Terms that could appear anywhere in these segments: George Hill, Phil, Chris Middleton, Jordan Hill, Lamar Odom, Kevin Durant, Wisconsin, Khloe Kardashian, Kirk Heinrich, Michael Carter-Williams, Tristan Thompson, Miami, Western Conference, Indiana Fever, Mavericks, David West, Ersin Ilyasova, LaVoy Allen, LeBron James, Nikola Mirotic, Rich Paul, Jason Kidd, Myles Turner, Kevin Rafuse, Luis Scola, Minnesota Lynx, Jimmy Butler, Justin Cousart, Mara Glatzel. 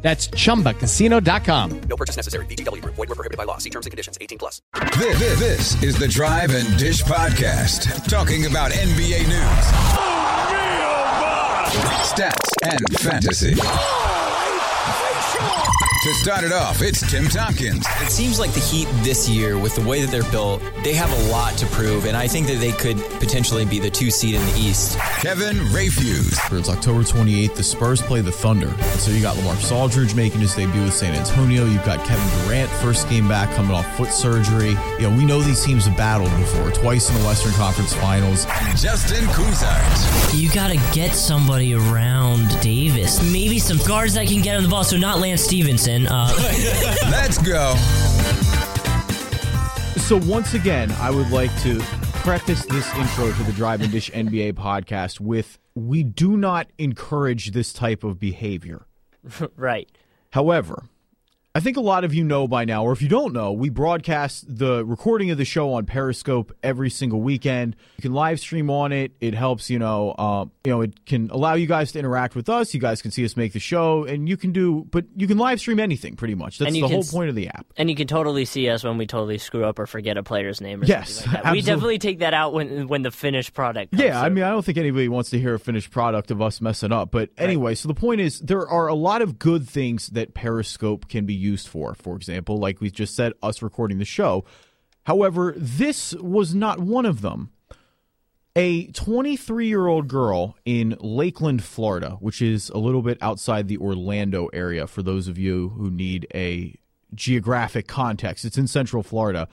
That's ChumbaCasino.com. No purchase necessary. VGW Group. Void where prohibited by law. See terms and conditions. 18+. This is the Drive and Dish podcast. Talking about NBA news. Oh, stats and fantasy. To start it off, it's Tim Tompkins. It seems like the Heat this year, with the way that they're built, they have a lot to prove, and I think that they could potentially be the 2 seed in the East. Kevin Rafuse. It's October 28th. The Spurs play the Thunder. And so you got Lamar Odom making his debut with San Antonio. You've got Kevin Durant, first game back, coming off foot surgery. You know, we know these teams have battled before, twice in the Western Conference Finals. Justin Cousart. You got to get somebody around Davis. Maybe some guards that can get him the ball, so not Lance Stevenson. Let's go. So once again, I would like to preface this intro to the Drive and Dish NBA podcast with, we do not encourage this type of behavior. Right. However, I think a lot of you know by now, or if you don't know, we broadcast the recording of the show on Periscope every single weekend. You can live stream on it. It helps, it can allow you guys to interact with us. You guys can see us make the show, and you can live stream anything pretty much. That's the whole point of the app. And you can totally see us when we totally screw up or forget a player's name or something like that. Absolutely. We definitely take that out when the finished product comes through. I mean, I don't think anybody wants to hear a finished product of us messing up. But anyway, so the point is, there are a lot of good things that Periscope can be used for example, like we just said, us recording the show. However, this was not one of them. A 23-year-old girl in Lakeland, Florida, which is a little bit outside the Orlando area, for those of you who need a geographic context. It's in Central Florida.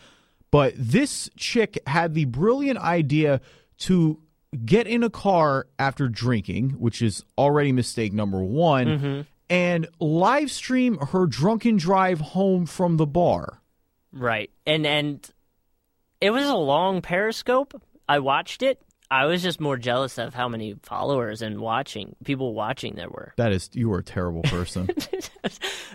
But this chick had the brilliant idea to get in a car after drinking, which is already mistake number one, and live stream her drunken drive home from the bar. Right. And it was a long Periscope. I watched it. I was just more jealous of how many followers and people watching there were. You were a terrible person.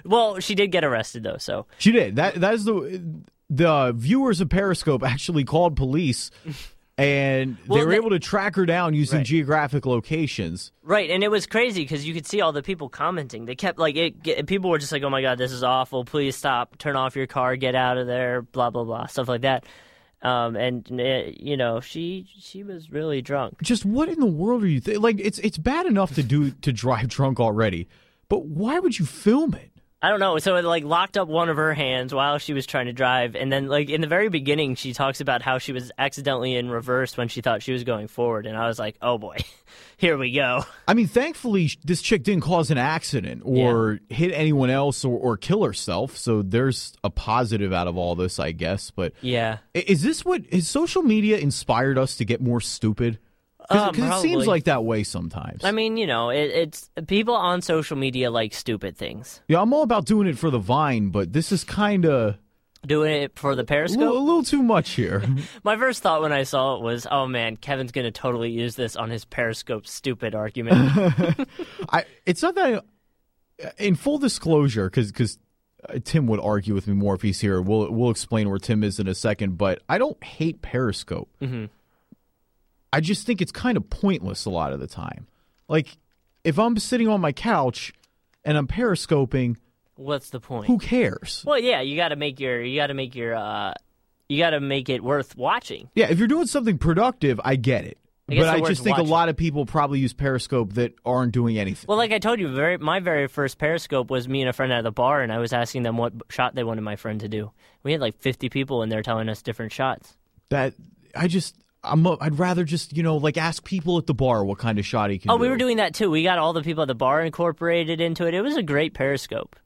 Well, she did get arrested, though, so. She did. That is the viewers of Periscope actually called police. And they were able to track her down using geographic locations. Right, and it was crazy because you could see all the people commenting. They kept, people were just like, oh, my God, this is awful. Please stop. Turn off your car. Get out of there. Blah, blah, blah. Stuff like that. She was really drunk. Just what in the world are you thinking? Like, it's bad enough to drive drunk already, but why would you film it? I don't know. So it locked up one of her hands while she was trying to drive. And then in the very beginning, she talks about how she was accidentally in reverse when she thought she was going forward. And I was like, oh, boy, here we go. I mean, thankfully, this chick didn't cause an accident or hit anyone else or kill herself. So there's a positive out of all this, I guess. But is social media inspired us to get more stupid? Because it seems like that way sometimes. I mean, it's people on social media like stupid things. Yeah, I'm all about doing it for the Vine, but this is kind of... Doing it for the Periscope? A little too much here. My first thought when I saw it was, oh man, Kevin's going to totally use this on his Periscope stupid argument. It's not that... In full disclosure, because Tim would argue with me more if he's here. We'll explain where Tim is in a second, but I don't hate Periscope. Mm-hmm. I just think it's kind of pointless a lot of the time. Like, if I'm sitting on my couch and I'm periscoping, what's the point? Who cares? Well, yeah, you got to make it worth watching. Yeah, if you're doing something productive, I get it. But I just think a lot of people probably use Periscope that aren't doing anything. Well, like I told you, my very first Periscope was me and a friend at the bar, and I was asking them what shot they wanted my friend to do. We had 50 people in there telling us different shots. I'd rather just, ask people at the bar what kind of shot he can do. We were doing that, too. We got all the people at the bar incorporated into it. It was a great Periscope.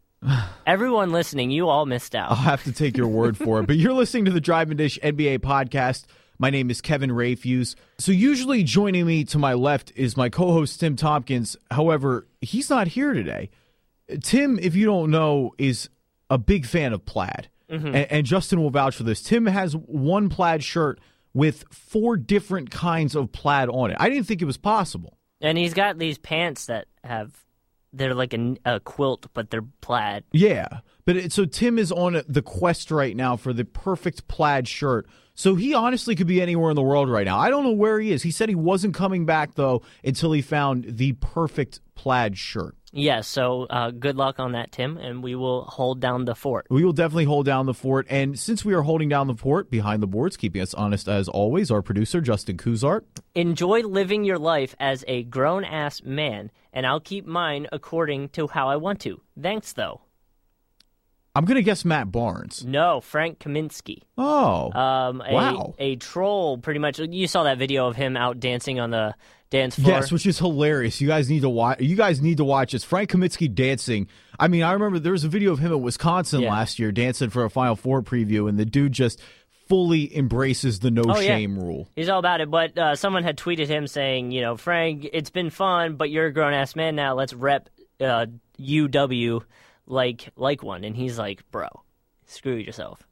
Everyone listening, you all missed out. I'll have to take your word for it. But you're listening to the Drive and Dish NBA podcast. My name is Kevin Rafuse. So usually joining me to my left is my co-host, Tim Tompkins. However, he's not here today. Tim, if you don't know, is a big fan of plaid. Mm-hmm. And Justin will vouch for this. Tim has one plaid shirt with four different kinds of plaid on it. I didn't think it was possible. And he's got these pants that have, they're like a quilt, but they're plaid. Yeah. But so Tim is on the quest right now for the perfect plaid shirt. So he honestly could be anywhere in the world right now. I don't know where he is. He said he wasn't coming back, though, until he found the perfect plaid shirt. Yeah, so good luck on that, Tim, and we will hold down the fort. We will definitely hold down the fort. And since we are holding down the fort, behind the boards, keeping us honest as always, our producer, Justin Cousart. Enjoy living your life as a grown-ass man, and I'll keep mine according to how I want to. Thanks, though. I'm going to guess Matt Barnes. No, Frank Kaminsky. Oh, wow. A troll, pretty much. You saw that video of him out dancing on the dance floor. Yes, which is hilarious. You guys need to watch. You guys need to watch this. Frank Kaminsky dancing. I mean, I remember there was a video of him at Wisconsin last year dancing for a Final Four preview, and the dude just fully embraces the no-shame rule. He's all about it, but someone had tweeted him saying, you know, Frank, it's been fun, but you're a grown-ass man now. Let's rep UW. Like one, and he's like, bro, screw yourself.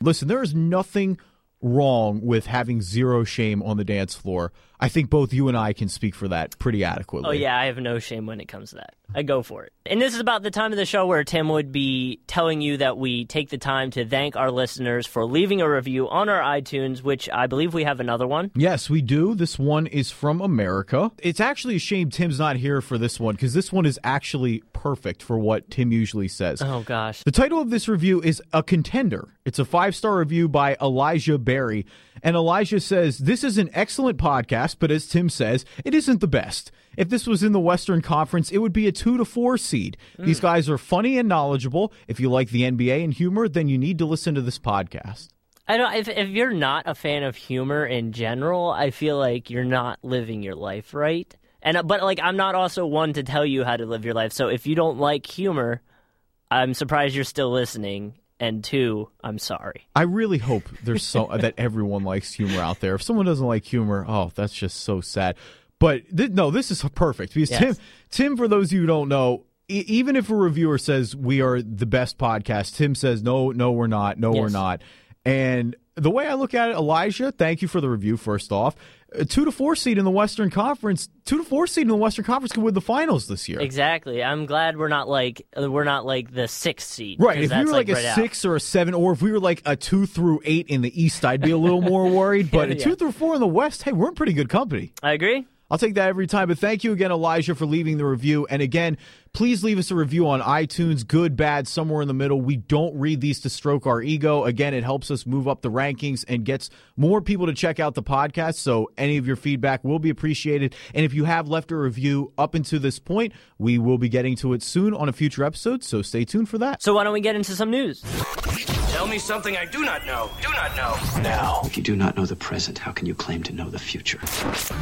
Listen, there is nothing wrong with having zero shame on the dance floor. I think both you and I can speak for that pretty adequately. Oh, yeah, I have no shame when it comes to that. I go for it. And this is about the time of the show where Tim would be telling you that we take the time to thank our listeners for leaving a review on our iTunes, which I believe we have another one. Yes, we do. This one is from America. It's actually a shame Tim's not here for this one, because this one is actually perfect for what Tim usually says. Oh, gosh. The title of this review is A Contender. It's a 5-star review by Elijah Berry. And Elijah says, this is an excellent podcast, but as Tim says, it isn't the best. If this was in the Western Conference, it would be a 2 to 4 seed. These guys are funny and knowledgeable. If you like the NBA and humor, then you need to listen to this podcast. I don't, if you're not a fan of humor in general, I feel like you're not living your life right. And but like I'm not also one to tell you how to live your life. So if you don't like humor, I'm surprised you're still listening. And 2, I'm sorry. I really hope there's that everyone likes humor out there. If someone doesn't like humor, oh, that's just so sad. But no, this is perfect. Because Tim, for those of you who don't know, even if a reviewer says we are the best podcast, Tim says, no, we're not. No, we're not. And the way I look at it, Elijah, thank you for the review, first off. A 2 to 4 seed in the Western Conference. 2 to 4 seed in the Western Conference could win the finals this year. Exactly. I'm glad we're not like the 6th seed. Right. If we were like a 6 or a 7, or if we were like a 2 through 8 in the East, I'd be a little more worried. But a 2 through 4 in the West, hey, we're in pretty good company. I agree. I'll take that every time. But thank you again, Elijah, for leaving the review. And again, please leave us a review on iTunes, good, bad, somewhere in the middle. We don't read these to stroke our ego. Again, it helps us move up the rankings and gets more people to check out the podcast. So any of your feedback will be appreciated. And if you have left a review up until this point, we will be getting to it soon on a future episode. So stay tuned for that. So why don't we get into some news? Tell me something I do not know. Do not know. Now. If you do not know the present, how can you claim to know the future?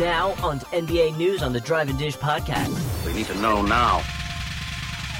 Now on NBA News on the Drive and Dish podcast. We need to know now.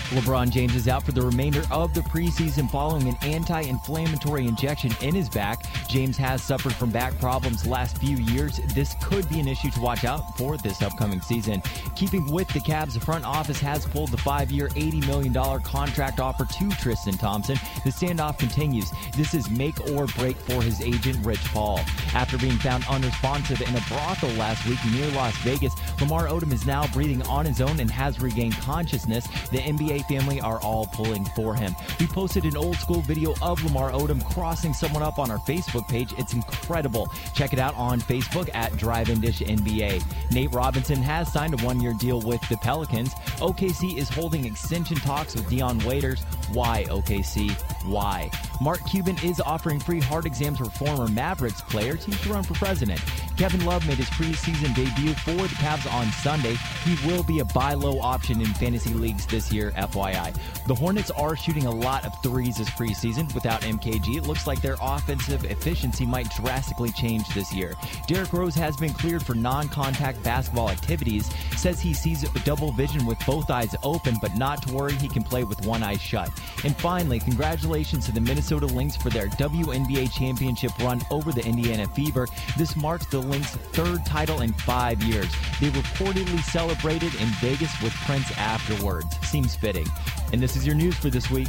LeBron James is out for the remainder of the preseason following an anti-inflammatory injection in his back. James has suffered from back problems the last few years. This could be an issue to watch out for this upcoming season. Keeping with the Cavs, the front office has pulled the 5-year, $80 million contract offer to Tristan Thompson. The standoff continues. This is make or break for his agent, Rich Paul. After being found unresponsive in a brothel last week near Las Vegas, Lamar Odom is now breathing on his own and has regained consciousness. The NBA family are all pulling for him. We posted an old school video of Lamar Odom crossing someone up on our Facebook page. It's incredible. Check it out on Facebook at Drive and Dish NBA. Nate Robinson has signed a 1-year deal with the Pelicans. OKC is holding extension talks with Dion Waiters. Why, OKC? Why? Mark Cuban is offering free heart exams for former Mavericks players. He should run for president. Kevin Love made his preseason debut for the Cavs on Sunday. He will be a buy-low option in fantasy leagues this year, FYI. The Hornets are shooting a lot of threes this preseason. Without MKG, it looks like their offensive efficiency might drastically change this year. Derrick Rose has been cleared for non-contact basketball activities. Says he sees double vision with both eyes open, but not to worry, he can play with one eye shut. And finally, congratulations to the Minnesota Lynx for their WNBA championship run over the Indiana Fever. This marks the Lynx' 3rd title in 5 years. They reportedly celebrated in Vegas with Prince afterwards. Seems fitting. And this is your news for this week.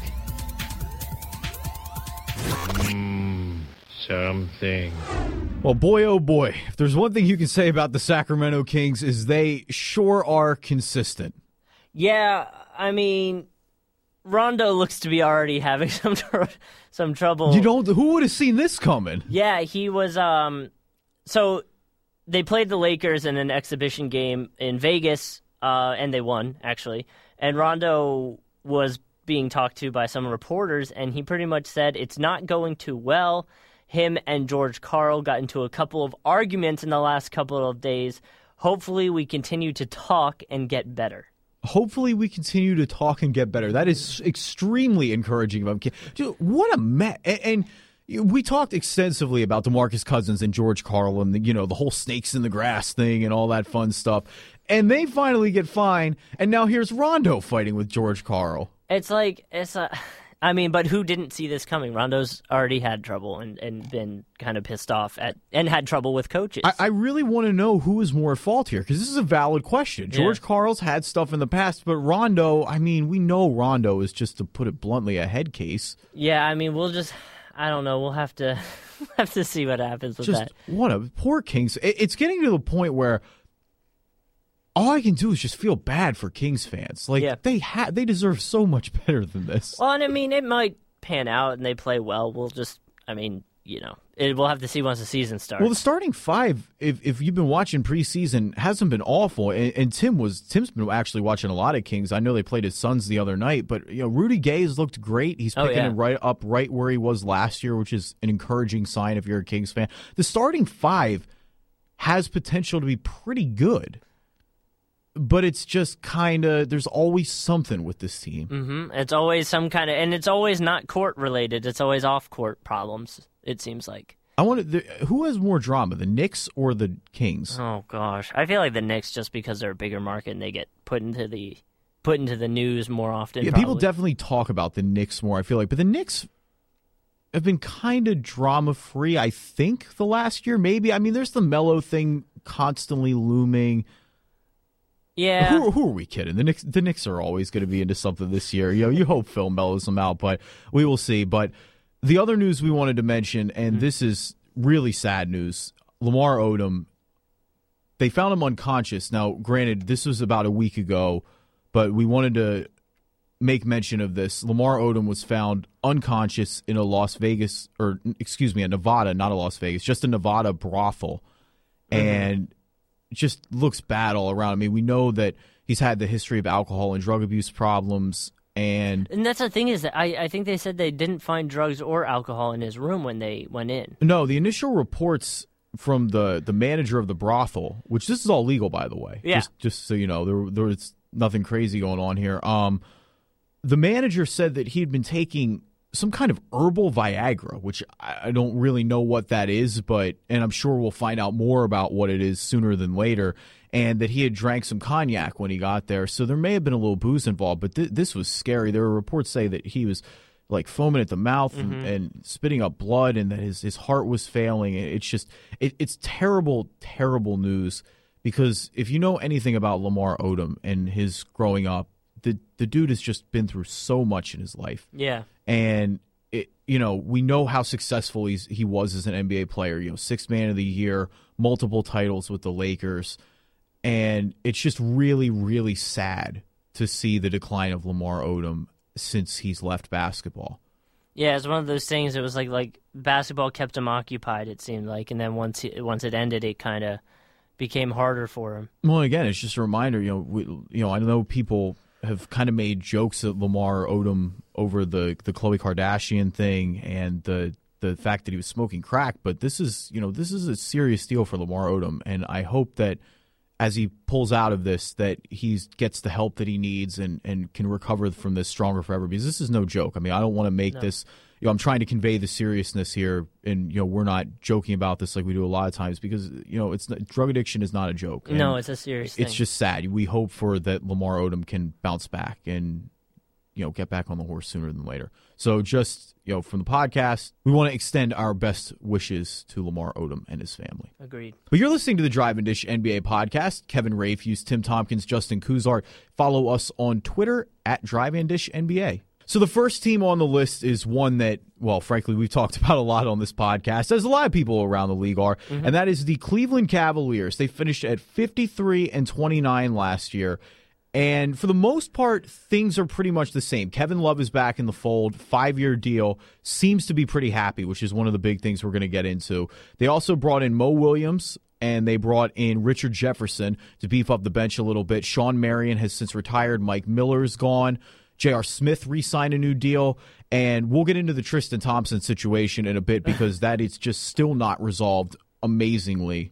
Something. Well, boy, oh boy, if there's one thing you can say about the Sacramento Kings is they sure are consistent. Yeah, I mean, Rondo looks to be already having some trouble. You don't. Who would have seen this coming? Yeah, he was. So they played the Lakers in an exhibition game in Vegas, and they won actually. And Rondo was being talked to by some reporters, and he pretty much said it's not going too well. Him and George Carl got into a couple of arguments in the last couple of days. Hopefully we continue to talk and get better. Hopefully we continue to talk and get better. That is extremely encouraging. Dude, what a mess. And we talked extensively about DeMarcus Cousins and George Karl and the whole snakes in the grass thing and all that fun stuff. And they finally get fined. And now here's Rondo fighting with George Karl. But who didn't see this coming? Rondo's already had trouble and been kind of pissed off and had trouble with coaches. I really want to know who is more at fault here, because this is a valid question. George Karl's had stuff in the past, but Rondo, we know Rondo is, just to put it bluntly, a head case. Yeah, we'll have to see what happens with that. What a poor Kings. It's getting to the point where all I can do is just feel bad for Kings fans. They deserve so much better than this. Well, and it might pan out and they play well. We'll just, we'll have to see once the season starts. Well, the starting five, if you've been watching preseason, hasn't been awful. And Tim's been actually watching a lot of Kings. I know they played his Suns the other night, but Rudy Gay's looked great. He's picking him right where he was last year, which is an encouraging sign if you're a Kings fan. The starting five has potential to be pretty good. But it's just kind of, there's always something with this team. Mm-hmm. It's always some kind of, and it's always not court related. It's always off court problems, it seems like. Who has more drama, the Knicks or the Kings? Oh gosh, I feel like the Knicks, just because they're a bigger market and they get put into the news more often. Yeah, people definitely talk about the Knicks more, I feel like, but the Knicks have been kind of drama free. I think the last year, maybe. There's the Melo thing constantly looming. Yeah, who are we kidding? The Knicks are always going to be into something this year. You hope Phil mellows them out, but we will see. But the other news we wanted to mention, and this is really sad news, Lamar Odom, they found him unconscious. Now, granted, this was about a week ago, but we wanted to make mention of this. Lamar Odom was found unconscious in a Nevada brothel, and just looks bad all around. We know that he's had the history of alcohol and drug abuse problems. And that's the thing, is that I think they said they didn't find drugs or alcohol in his room when they went in. No, the initial reports from the manager of the brothel, which this is all legal, by the way. Yeah. Just so you know, there's nothing crazy going on here. The manager said that he had been taking some kind of herbal Viagra, which I don't really know what that is, and I'm sure we'll find out more about what it is sooner than later, and that he had drank some cognac when he got there. So there may have been a little booze involved, but this was scary. There were reports say that he was foaming at the mouth and spitting up blood, and that his heart was failing. It's just it's terrible, terrible news, because if you know anything about Lamar Odom and his growing up, the dude has just been through so much in his life. Yeah. And we know how successful he was as an NBA player. Sixth man of the year, multiple titles with the Lakers, and it's just really, really sad to see the decline of Lamar Odom since he's left basketball. Yeah, it's one of those things. It was like basketball kept him occupied, it seemed like, and then once it ended, it kind of became harder for him. Well, again, it's just a reminder. I know people have kind of made jokes at Lamar Odom over the Khloe Kardashian thing and the fact that he was smoking crack, but this is a serious deal for Lamar Odom, and I hope that as he pulls out of this that he gets the help that he needs and can recover from this stronger forever, because this is no joke. I don't want to make this. I'm trying to convey the seriousness here, and we're not joking about this like we do a lot of times, because drug addiction is not a joke. No, it's a serious thing. It's just sad. We hope for that Lamar Odom can bounce back and get back on the horse sooner than later. So just from the podcast, we want to extend our best wishes to Lamar Odom and his family. Agreed. But you're listening to the Drive and Dish NBA podcast. Kevin Rafuse, Tim Tompkins, Justin Cousart. Follow us on Twitter at Drive and Dish NBA. So the first team on the list is one that, well, frankly, we've talked about a lot on this podcast, as a lot of people around the league are, and that is the Cleveland Cavaliers. They finished at 53-29 last year. And for the most part, things are pretty much the same. Kevin Love is back in the fold, 5-year deal, seems to be pretty happy, which is one of the big things we're going to get into. They also brought in Mo Williams, and they brought in Richard Jefferson to beef up the bench a little bit. Sean Marion has since retired. Mike Miller's gone. J.R. Smith re-signed a new deal, and we'll get into the Tristan Thompson situation in a bit because that is just still not resolved amazingly.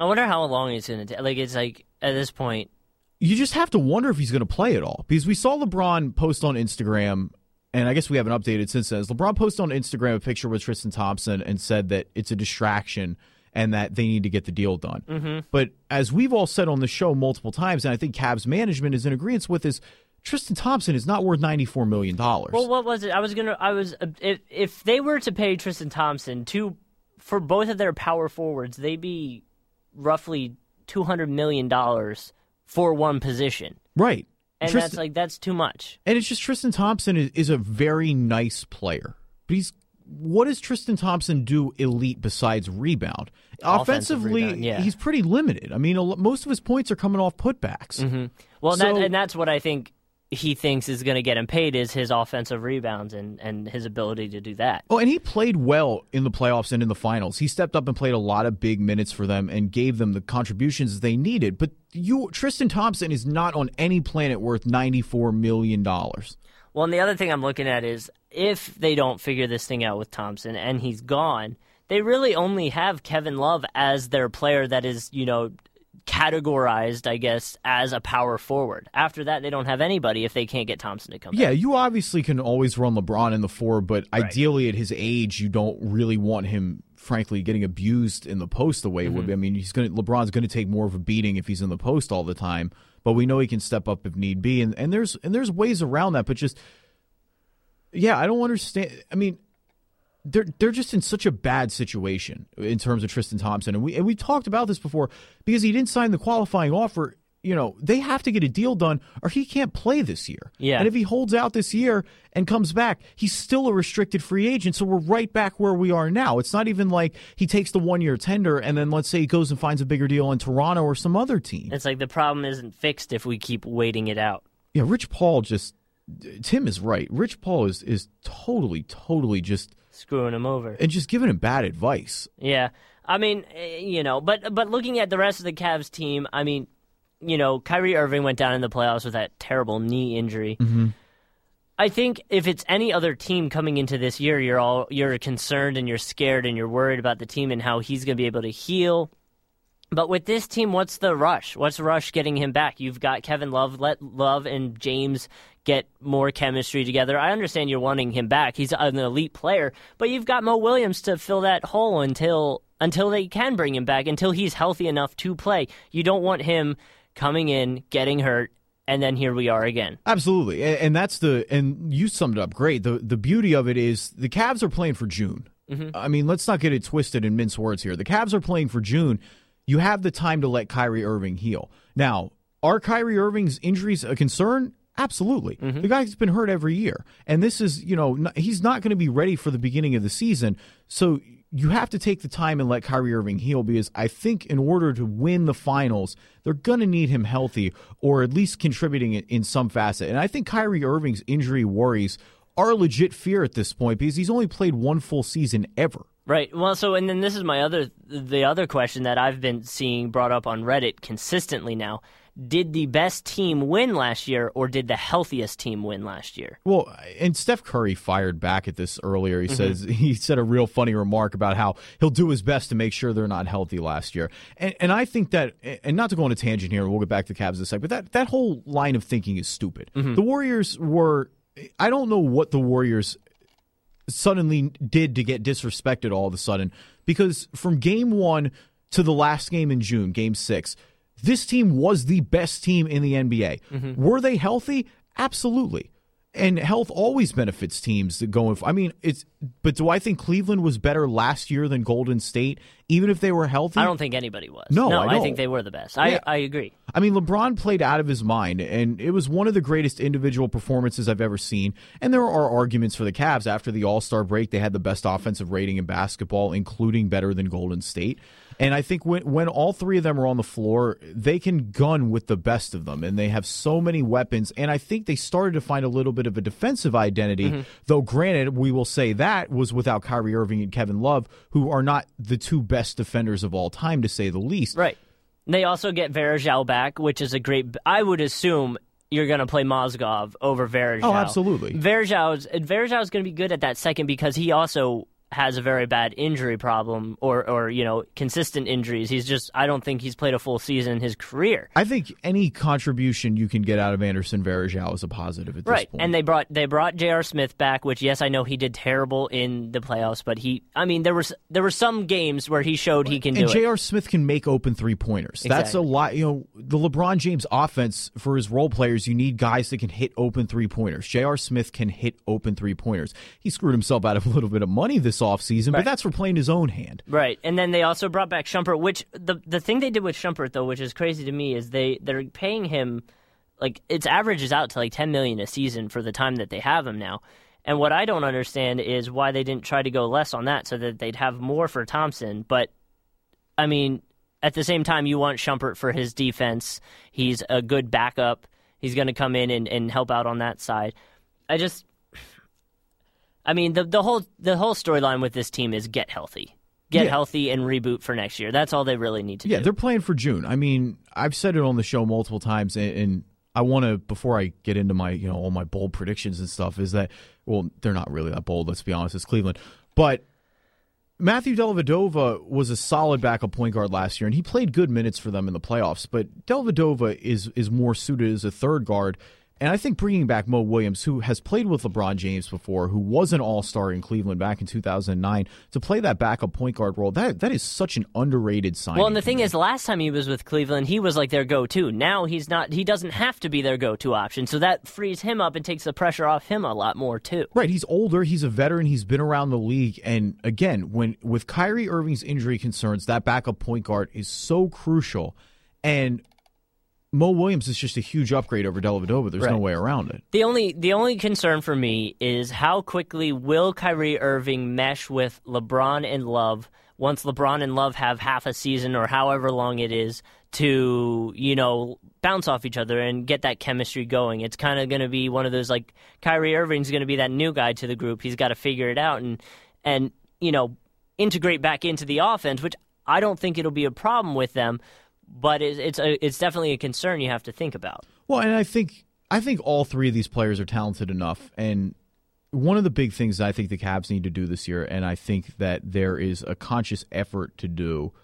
I wonder how long it's going to take. Like, it's like, at this point, you just have to wonder if he's going to play at all, because we saw LeBron post on Instagram, and I guess we haven't updated since then. LeBron posted on Instagram a picture with Tristan Thompson and said that it's a distraction and that they need to get the deal done. But as we've all said on the show multiple times, and I think Cavs management is in agreement with this, Tristan Thompson is not worth $94 million. Well, what was it? If they were to pay Tristan Thompson for both of their power forwards, they'd be roughly $200 million for one position. Right. And Tristan, that's too much. And it's just Tristan Thompson is a very nice player. But what does Tristan Thompson do elite besides rebound? Offensively, he's pretty limited. I mean, most of his points are coming off putbacks. Well, and that's what I think he thinks is going to get him paid, is his offensive rebounds and his ability to do that. Oh, and he played well in the playoffs and in the finals. He stepped up and played a lot of big minutes for them and gave them the contributions they needed. But Tristan Thompson is not on any planet worth $94 million. Well, and the other thing I'm looking at is if they don't figure this thing out with Thompson and he's gone, they really only have Kevin Love as their player that is, categorized, I guess, as a power forward. After that, they don't have anybody if they can't get Thompson to come back. Yeah, you obviously can always run LeBron in the four, but ideally at his age, you don't really want him, frankly, getting abused in the post the way it would be. I mean, LeBron's going to take more of a beating if he's in the post all the time, but we know he can step up if need be, and there's ways around that, but just, yeah, I don't understand. I mean, They're just in such a bad situation in terms of Tristan Thompson. And we talked about this before, because he didn't sign the qualifying offer. They have to get a deal done or he can't play this year. Yeah. And if he holds out this year and comes back, he's still a restricted free agent. So we're right back where we are now. It's not even like he takes the 1-year tender and then let's say he goes and finds a bigger deal in Toronto or some other team. It's like the problem isn't fixed if we keep waiting it out. Yeah, Tim is right. Rich Paul is totally just screwing him over and just giving him bad advice. Yeah, I mean, but looking at the rest of the Cavs team, I mean, Kyrie Irving went down in the playoffs with that terrible knee injury. I think if it's any other team coming into this year, you're concerned and you're scared and you're worried about the team and how he's going to be able to heal. But with this team, what's the rush? What's the rush getting him back? You've got Kevin Love. Let Love and James get more chemistry together. I understand you're wanting him back. He's an elite player. But you've got Mo Williams to fill that hole until they can bring him back, until he's healthy enough to play. You don't want him coming in, getting hurt, and then here we are again. Absolutely. And that's and you summed it up great. The beauty of it is the Cavs are playing for June. I mean, let's not get it twisted and mince words here. The Cavs are playing for June. You have the time to let Kyrie Irving heal. Now, are Kyrie Irving's injuries a concern? Absolutely. The guy's been hurt every year. And this is, he's not going to be ready for the beginning of the season. So you have to take the time and let Kyrie Irving heal, because I think in order to win the finals, they're going to need him healthy or at least contributing in some facet. And I think Kyrie Irving's injury worries are a legit fear at this point, because he's only played one full season ever. Right. Well, and then this is the other question that I've been seeing brought up on Reddit consistently now. Did the best team win last year, or did the healthiest team win last year? Well, and Steph Curry fired back at this earlier. He said a real funny remark about how he'll do his best to make sure they're not healthy last year. And I think that, and not to go on a tangent here, we'll get back to the Cavs in a sec, but that whole line of thinking is stupid. The Warriors were, I don't know what the Warriors suddenly did to get disrespected all of a sudden, because from game 1 to the last game in June, game 6, this team was the best team in the NBA. Were they healthy? Absolutely. And health always benefits teams. I mean, it's But do I think Cleveland was better last year than Golden State, even if they were healthy? I don't think anybody was. No, I think they were the best. Yeah. I agree. I mean, LeBron played out of his mind, and it was one of the greatest individual performances I've ever seen. And there are arguments for the Cavs. After the All-Star break, they had the best offensive rating in basketball, including better than Golden State. And I think when all three of them are on the floor, they can gun with the best of them, and they have so many weapons. And I think they started to find a little bit of a defensive identity, though granted, we will say that was without Kyrie Irving and Kevin Love, who are not the two best defenders of all time, to say the least. Right. They also get Varejao back, which is a great – I would assume – you're going to play Mozgov over Varejao. Oh, absolutely. Verejao's going to be good at that second because he also has a very bad injury problem or you know, consistent injuries. He's just, I don't think he's played a full season in his career. I think any contribution you can get out of Anderson Varejao is a positive at this point. Right, and they brought J.R. Smith back, which, yes, I know he did terrible in the playoffs, but there were some games where he showed he can do it. And J.R. Smith can make open three-pointers. Exactly. That's a lot. You know, the LeBron James offense, for his role players, you need guys that can hit open three-pointers. J.R. Smith can hit open three-pointers. He screwed himself out of a little bit of money this offseason, but that's for playing his own hand. Right, and then they also brought back Shumpert, which the thing they did with Shumpert, though, which is crazy to me, is they're paying him, like, its average is out to like $10 million a season for the time that they have him now. And what I don't understand is why they didn't try to go less on that so that they'd have more for Thompson. But, I mean, at the same time, you want Shumpert for his defense. He's a good backup. He's going to come in and help out on that side. I mean, the whole storyline with this team is get healthy. Get healthy and reboot for next year. That's all they really need to do. Yeah, they're playing for June. I mean, I've said it on the show multiple times, and I want to, before I get into my, you know, all my bold predictions and stuff, is that, well, they're not really that bold, let's be honest. It's Cleveland. But Matthew Dellavedova was a solid backup point guard last year, and he played good minutes for them in the playoffs. But Dellavedova is more suited as a third guard. And I think bringing back Mo Williams, who has played with LeBron James before, who was an all-star in Cleveland back in 2009, to play that backup point guard role, that is such an underrated signing. Well, and the thing is, last time he was with Cleveland, he was like their go-to. Now he's not. He doesn't have to be their go-to option, so that frees him up and takes the pressure off him a lot more, too. Right, he's older, he's a veteran, he's been around the league, and again, with Kyrie Irving's injury concerns, that backup point guard is so crucial, and Mo Williams is just a huge upgrade over Dellavedova. There's no way around it. The only concern for me is how quickly will Kyrie Irving mesh with LeBron and Love once LeBron and Love have half a season or however long it is to, you know, bounce off each other and get that chemistry going. It's kind of going to be one of those, like, Kyrie Irving's going to be that new guy to the group. He's got to figure it out and you know, integrate back into the offense, which I don't think it'll be a problem with them. But it's definitely a concern you have to think about. Well, and I think all three of these players are talented enough. And one of the big things that I think the Cavs need to do this year, and I think that there is a conscious effort to do,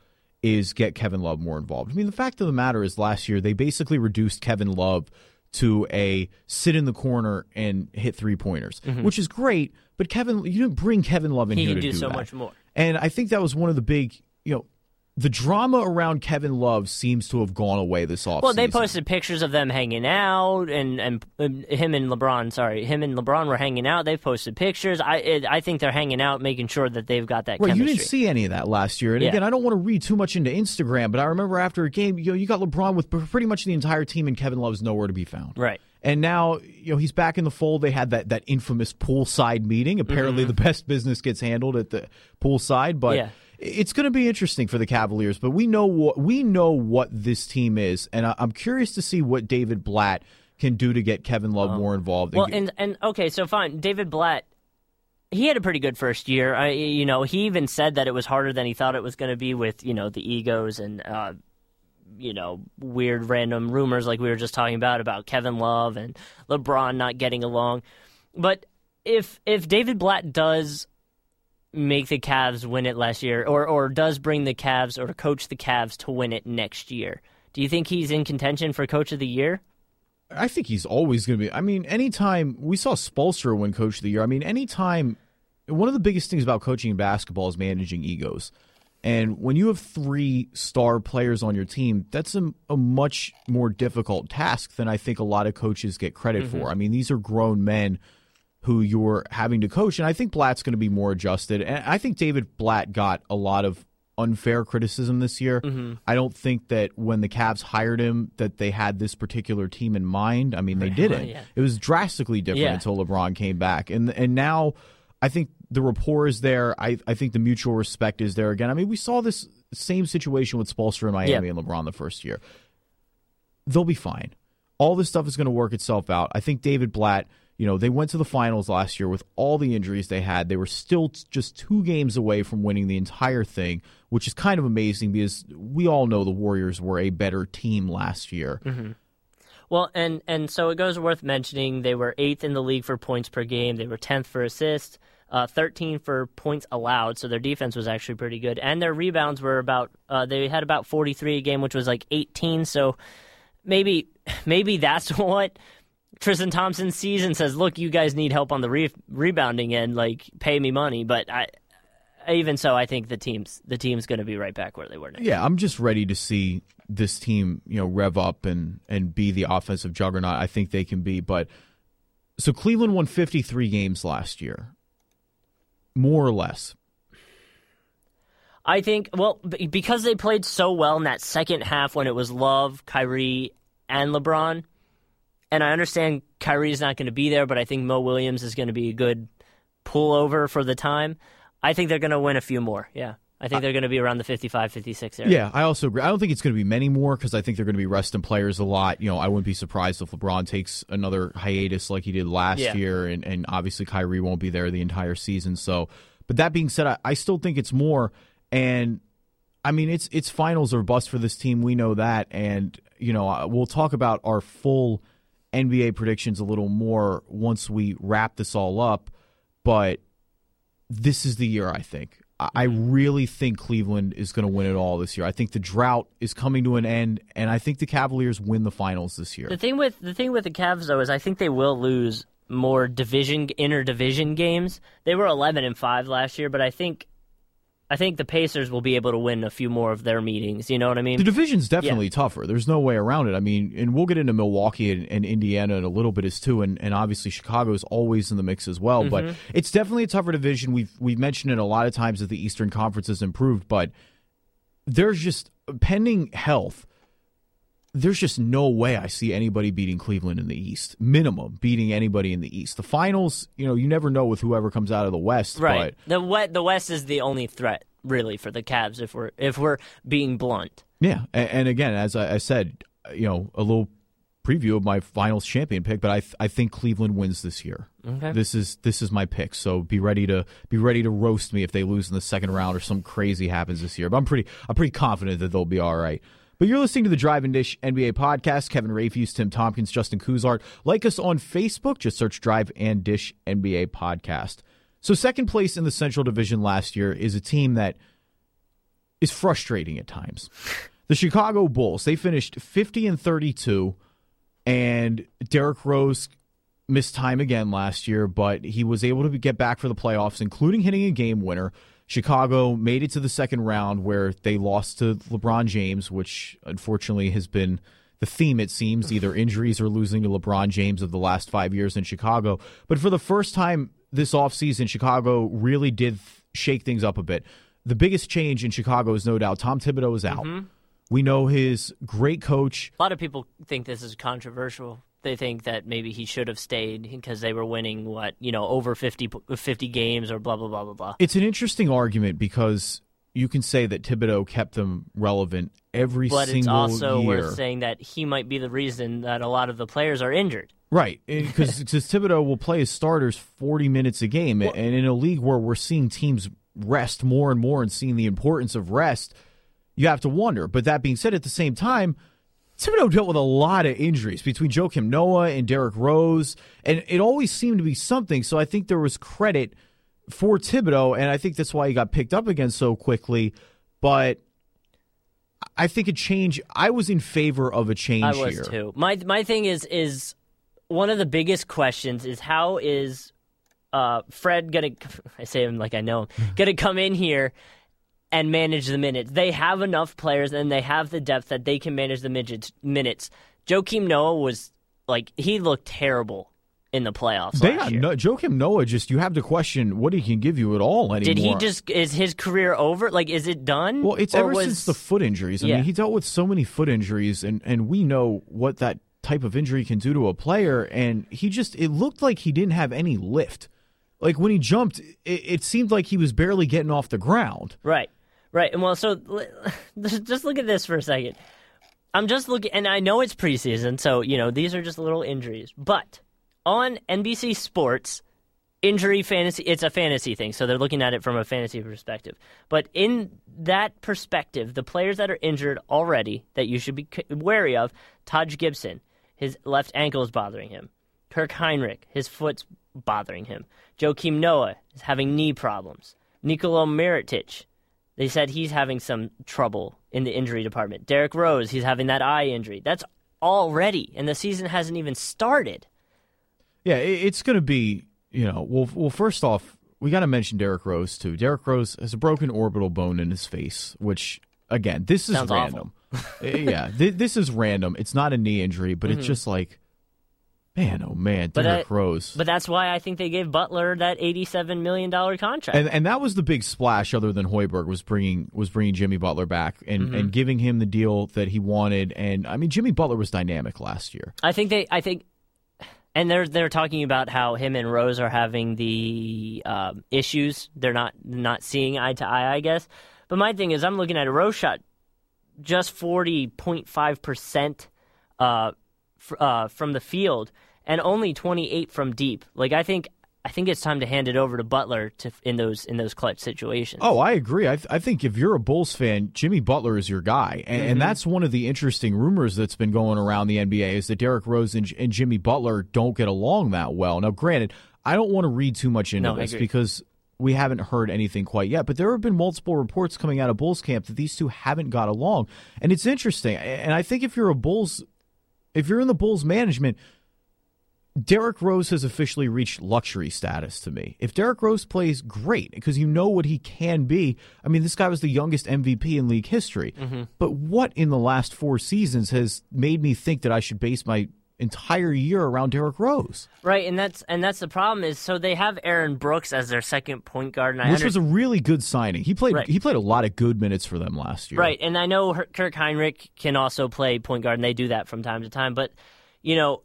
is get Kevin Love more involved. I mean, the fact of the matter is last year they basically reduced Kevin Love to a sit in the corner and hit three-pointers, which is great. But you didn't bring Kevin Love in here to do that. He can do so much more. And I think that was one of the big, you know, the drama around Kevin Love seems to have gone away this offseason. Well, they posted pictures of them hanging out, and him and LeBron were hanging out. They posted pictures. I think they're hanging out, making sure that they've got that chemistry. You didn't see any of that last year. And again, I don't want to read too much into Instagram, but I remember after a game, you know, you got LeBron with pretty much the entire team, and Kevin Love's nowhere to be found. Right. And now, you know, he's back in the fold. They had that infamous poolside meeting. Apparently, the best business gets handled at the poolside, but it's going to be interesting for the Cavaliers, but we know what this team is, and I'm curious to see what David Blatt can do to get Kevin Love more involved. Well, and okay, so fine, David Blatt, he had a pretty good first year. You know, he even said that it was harder than he thought it was going to be with, you know, the egos and you know, weird random rumors like we were just talking about Kevin Love and LeBron not getting along. But if David Blatt does make the Cavs win it last year, or does bring the Cavs or coach the Cavs to win it next year, do you think he's in contention for Coach of the Year? I think he's always going to be. I mean, anytime we saw Spoelstra win Coach of the Year, I mean, anytime, one of the biggest things about coaching in basketball is managing egos. And when you have three star players on your team, that's a much more difficult task than I think a lot of coaches get credit for. I mean, these are grown men who you're having to coach. And I think Blatt's going to be more adjusted. And I think David Blatt got a lot of unfair criticism this year. Mm-hmm. I don't think that when the Cavs hired him that they had this particular team in mind. I mean, they didn't. Yeah. It was drastically different until LeBron came back. And now I think the rapport is there. I think the mutual respect is there again. I mean, we saw this same situation with Spoelstra in Miami and LeBron the first year. They'll be fine. All this stuff is going to work itself out. I think David Blatt, you know, they went to the finals last year with all the injuries they had. They were still just 2 games away from winning the entire thing, which is kind of amazing because we all know the Warriors were a better team last year. Mm-hmm. Well, and so it goes worth mentioning they were 8th in the league for points per game. They were 10th for assists, 13th for points allowed, so their defense was actually pretty good. And their rebounds were about they had about 43 a game, which was like 18, so maybe that's what Tristan Thompson sees and says, look, you guys need help on the rebounding end, like, pay me money. But even so, I think the team's going to be right back where they were next. Yeah, I'm just ready to see this team, you know, rev up and be the offensive juggernaut I think they can be. But so Cleveland won 53 games last year, more or less. I think, well, because they played so well in that second half when it was Love, Kyrie, and LeBron. And I understand Kyrie's not going to be there, but I think Mo Williams is going to be a good pullover for the time. I think they're going to win a few more, yeah. I think they're going to be around the 55, 56 area. Yeah, I also agree. I don't think it's going to be many more because I think they're going to be resting players a lot. You know, I wouldn't be surprised if LeBron takes another hiatus like he did last year, and obviously Kyrie won't be there the entire season. So, but that being said, I still think it's more, and I mean, it's finals or bust for this team. We know that, and you know, we'll talk about our full NBA predictions a little more once we wrap this all up, but this is the year, I think. I really think Cleveland is going to win it all this year. I think the drought is coming to an end, and I think the Cavaliers win the finals this year. The thing with the Cavs, though, is I think they will lose more interdivision games. They were 11-5 last year, but I think the Pacers will be able to win a few more of their meetings. You know what I mean? The division's definitely tougher. There's no way around it. I mean, and we'll get into Milwaukee and Indiana in a little bit as too, and obviously Chicago is always in the mix as well. Mm-hmm. But it's definitely a tougher division. We've mentioned it a lot of times that the Eastern Conference has improved, but there's just, pending health, there's just no way I see anybody beating Cleveland in the East. Minimum, beating anybody in the East. The finals, you know, you never know with whoever comes out of the West. Right. But the West is the only threat, really, for the Cavs, if we're being blunt. Yeah. And again, as I said, you know, a little preview of my finals champion pick, but I think Cleveland wins this year. Okay. This is my pick. So be ready to roast me if they lose in the second round or something crazy happens this year. But I'm pretty confident that they'll be all right. But you're listening to the Drive and Dish NBA podcast. Kevin Rafuse, Tim Tompkins, Justin Cousart. Like us on Facebook. Just search Drive and Dish NBA podcast. So second place in the Central Division last year is a team that is frustrating at times. The Chicago Bulls. They finished 50-32, and Derrick Rose missed time again last year, but he was able to get back for the playoffs, including hitting a game winner. Chicago made it to the second round where they lost to LeBron James, which unfortunately has been the theme, it seems, either injuries or losing to LeBron James of the last 5 years in Chicago. But for the first time this offseason, Chicago really did shake things up a bit. The biggest change in Chicago is no doubt Tom Thibodeau is out. Mm-hmm. We know his great coach. A lot of people think this is controversial. They think that maybe he should have stayed because they were winning, over 50 games or blah, blah, blah, blah, blah. It's an interesting argument because you can say that Thibodeau kept them relevant every single year. But it's also worth saying that he might be the reason that a lot of the players are injured. Right, because Thibodeau will play his starters 40 minutes a game. Well, and in a league where we're seeing teams rest more and more and seeing the importance of rest, you have to wonder. But that being said, at the same time, Thibodeau dealt with a lot of injuries between Joakim Noah and Derrick Rose, and it always seemed to be something. So I think there was credit for Thibodeau, and I think that's why he got picked up again so quickly. But I think a change. I was in favor of a change here. I was too. My thing is one of the biggest questions is how is Fred going to? I say him like I know him. Going to come in here and manage the minutes. They have enough players, and they have the depth that they can manage the minutes. Joakim Noah was, he looked terrible in the playoffs last year. No, Joakim Noah, just you have to question what he can give you at all anymore. Is his career over? Like, is it done? Well, it's since the foot injuries. I mean, he dealt with so many foot injuries, and we know what that type of injury can do to a player, and it looked like he didn't have any lift. Like, when he jumped, it seemed like he was barely getting off the ground. Right. And well, so just look at this for a second. I'm just looking, and I know it's preseason, so, you know, these are just little injuries. But on NBC Sports, injury fantasy, it's a fantasy thing, so they're looking at it from a fantasy perspective. But in that perspective, the players that are injured already that you should be wary of, Taj Gibson, his left ankle is bothering him. Kirk Heinrich, his foot's bothering him. Joakim Noah is having knee problems. Nikola Mirotic, they said he's having some trouble in the injury department. Derrick Rose, he's having that eye injury. That's already, and the season hasn't even started. Yeah, it's going to be, you know, well, first off, we got to mention Derrick Rose, too. Derrick Rose has a broken orbital bone in his face, which, again, this is random. Yeah, this is random. It's not a knee injury, but it's just like, man, oh man, Derrick Rose. But that's why I think they gave Butler that $87 million contract. And that was the big splash, other than Hoiberg, was bringing Jimmy Butler back and giving him the deal that he wanted. And I mean, Jimmy Butler was dynamic last year. And they're talking about how him and Rose are having the issues. They're not seeing eye to eye, I guess. But my thing is, I'm looking at a Rose shot just 40.5% from the field and only 28 from deep. Like, I think it's time to hand it over to Butler in those clutch situations. Oh, I agree. I think if you're a Bulls fan, Jimmy Butler is your guy. And that's one of the interesting rumors that's been going around the NBA is that Derrick Rose and Jimmy Butler don't get along that well. Now, granted, I don't want to read too much into this because we haven't heard anything quite yet, but there have been multiple reports coming out of Bulls camp that these two haven't got along. And it's interesting. And I think if you're in the Bulls management, Derrick Rose has officially reached luxury status to me. If Derrick Rose plays, great, because you know what he can be. I mean, this guy was the youngest MVP in league history. But what in the last four seasons has made me think that I should base my entire year around Derrick Rose? Right, and that's the problem is, so they have Aaron Brooks as their second point guard. And which was a really good signing. He played a lot of good minutes for them last year. Right, and I know Kirk Heinrich can also play point guard, and they do that from time to time. But, you know,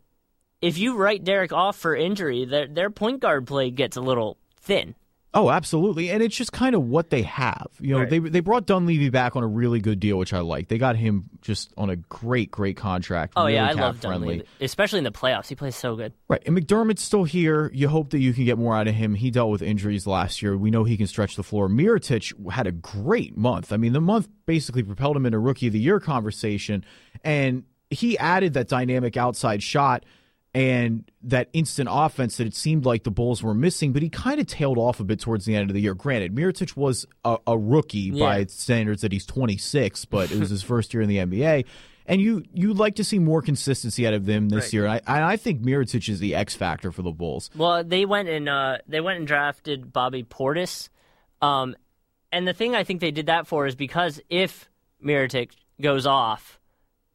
if you write Derek off for injury, their point guard play gets a little thin. Oh, absolutely, and it's just kind of what they have. You know, they brought Dunleavy back on a really good deal, which I like. They got him just on a great, great contract. Oh really, yeah, I love Dunleavy, especially in the playoffs. He plays so good. Right, and McDermott's still here. You hope that you can get more out of him. He dealt with injuries last year. We know he can stretch the floor. Mirotic had a great month. I mean, the month basically propelled him into Rookie of the Year conversation, and he added that dynamic outside shot and that instant offense that it seemed like the Bulls were missing, but he kind of tailed off a bit towards the end of the year. Granted, Mirotic was a rookie by standards that he's 26, but it was his first year in the NBA. And you'd like to see more consistency out of them this year. I think Mirotic is the X factor for the Bulls. Well, they went and drafted Bobby Portis. And the thing I think they did that for is because if Mirotic goes off,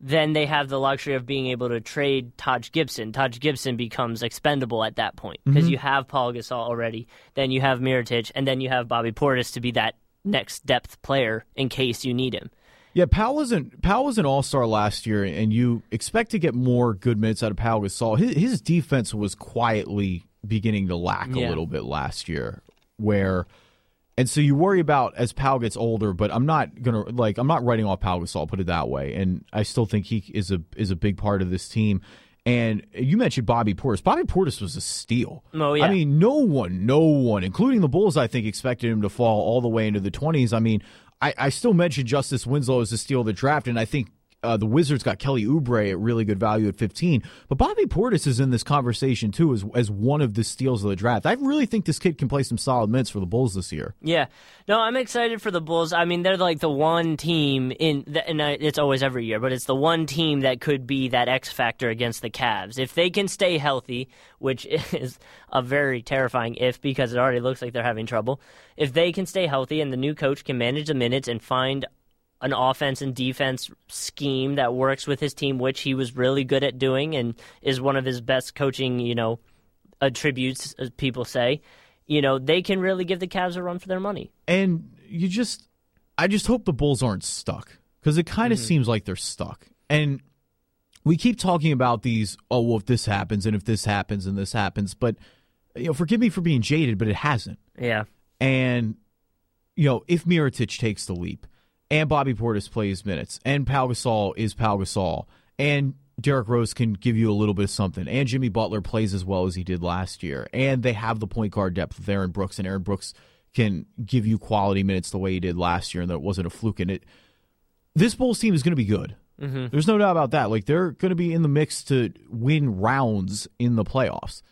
then they have the luxury of being able to trade Taj Gibson. Taj Gibson becomes expendable at that point because you have Paul Gasol already, then you have Mirotic, and then you have Bobby Portis to be that next depth player in case you need him. Yeah, Powell was an all-star last year, and you expect to get more good minutes out of Paul Gasol. His defense was quietly beginning to lack a little bit last year, and so you worry about as Powell gets older, but I'm not writing off Powell Gasol, put it that way. And I still think he is a big part of this team. And you mentioned Bobby Portis. Bobby Portis was a steal. Oh, yeah. I mean, no one, including the Bulls, I think, expected him to fall all the way into the 20s. I mean, I still mentioned Justice Winslow as a steal of the draft, and I think the Wizards got Kelly Oubre at really good value at 15. But Bobby Portis is in this conversation, too, as one of the steals of the draft. I really think this kid can play some solid minutes for the Bulls this year. Yeah. No, I'm excited for the Bulls. I mean, they're like the one team, and it's always every year, but it's the one team that could be that X factor against the Cavs. If they can stay healthy, which is a very terrifying if because it already looks like they're having trouble, if they can stay healthy and the new coach can manage the minutes and find an offense and defense scheme that works with his team, which he was really good at doing and is one of his best coaching, you know, attributes, as people say, you know, they can really give the Cavs a run for their money. And you just, I just hope the Bulls aren't stuck, because it kind of seems like they're stuck. And we keep talking about these, oh, well, if this happens and if this happens and this happens. But, you know, forgive me for being jaded, but it hasn't. Yeah. And, you know, if Mirotić takes the leap and Bobby Portis plays minutes and Pau Gasol is Pau Gasol and Derrick Rose can give you a little bit of something and Jimmy Butler plays as well as he did last year and they have the point guard depth with Aaron Brooks, and Aaron Brooks can give you quality minutes the way he did last year and that wasn't a fluke in it, this Bulls team is going to be good. Mm-hmm. There's no doubt about that. Like, they're going to be in the mix to win rounds in the playoffs.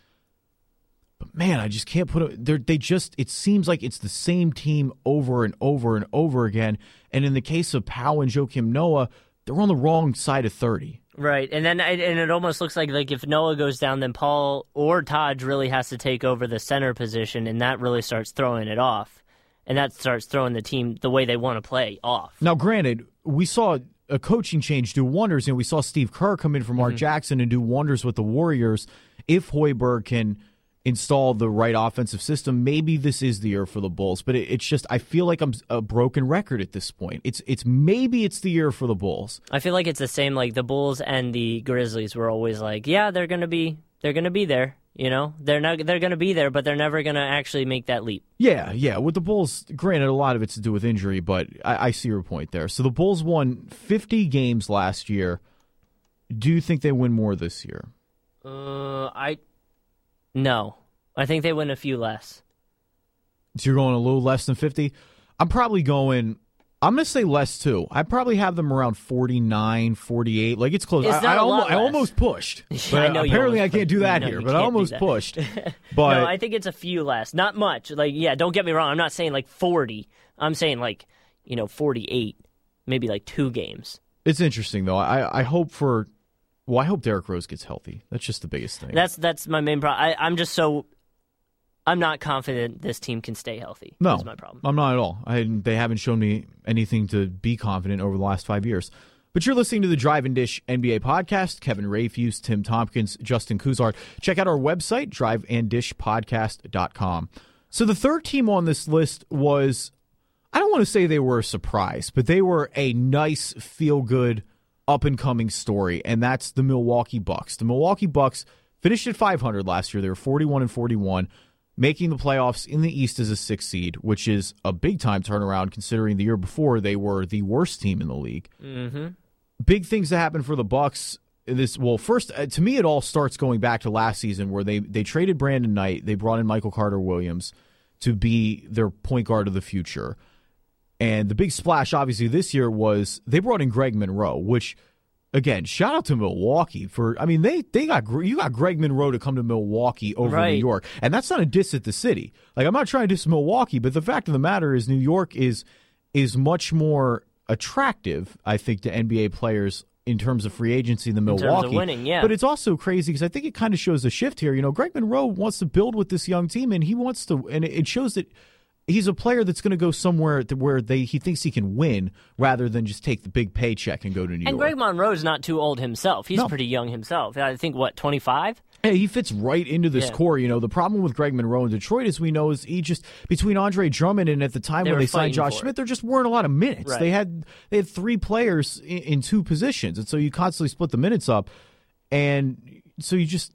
But, man, I just can't put it. They just, it seems like it's the same team over and over and over again. And in the case of Powell and Joakim Noah, they're on the wrong side of 30. Right, and then it almost looks like if Noah goes down, then Paul or Taj really has to take over the center position, and that really starts throwing it off. And that starts throwing the team the way they want to play off. Now, granted, we saw a coaching change do wonders, and we saw Steve Kerr come in from Mark Jackson and do wonders with the Warriors. If Hoiberg can install the right offensive system, maybe this is the year for the Bulls. But it's just, I feel like I'm a broken record at this point. It's maybe it's the year for the Bulls. I feel like it's the same. Like the Bulls and the Grizzlies were always like, yeah, they're gonna be there. You know, they're gonna be there, but they're never gonna actually make that leap. Yeah. With the Bulls, granted, a lot of it's to do with injury, but I see your point there. So the Bulls won 50 games last year. Do you think they win more this year? No, I think they win a few less. So you're going a little less than 50? I'm going to say less, too. I probably have them around 49, 48. Like, it's close. I almost pushed. But I know apparently I can't do that here, but I almost pushed. But no, I think it's a few less. Not much. Like, yeah, don't get me wrong. I'm not saying, like, 40. I'm saying, like, you know, 48, maybe, like, 2 games. It's interesting, though. I hope for... Well, I hope Derrick Rose gets healthy. That's just the biggest thing. That's my main problem. I'm not confident this team can stay healthy. No, that's my problem. I'm not at all. They haven't shown me anything to be confident over the last 5 years. But you're listening to the Drive and Dish NBA podcast. Kevin Rafuse, Tim Tompkins, Justin Cousart. Check out our website, driveanddishpodcast.com. So the third team on this list was, I don't want to say they were a surprise, but they were a nice feel-good up-and-coming story, and that's the Milwaukee Bucks. The Milwaukee Bucks finished at 500 last year. They were 41-41, making the playoffs in the East as a 6th seed, which is a big-time turnaround considering the year before they were the worst team in the league. Mm-hmm. Big things that happened for the Bucks. First, to me, it all starts going back to last season where they traded Brandon Knight. They brought in Michael Carter-Williams to be their point guard of the future. And the big splash, obviously, this year was they brought in Greg Monroe, which, again, shout out to Milwaukee for. I mean, you got Greg Monroe to come to Milwaukee over New York, and that's not a diss at the city. Like, I'm not trying to diss Milwaukee, but the fact of the matter is, New York is much more attractive, I think, to NBA players in terms of free agency than Milwaukee. In terms of winning, yeah. But it's also crazy because I think it kind of shows a shift here. You know, Greg Monroe wants to build with this young team, and it shows that. He's a player that's going to go somewhere where he thinks he can win rather than just take the big paycheck and go to New York. And Greg Monroe's not too old himself. He's pretty young himself. I think, 25? Hey, he fits right into this core. You know, the problem with Greg Monroe in Detroit, as we know, is he just, between Andre Drummond and at the time when they signed Josh Smith, there just weren't a lot of minutes. Right. They had 3 players in 2 positions, and so you constantly split the minutes up. And so you just...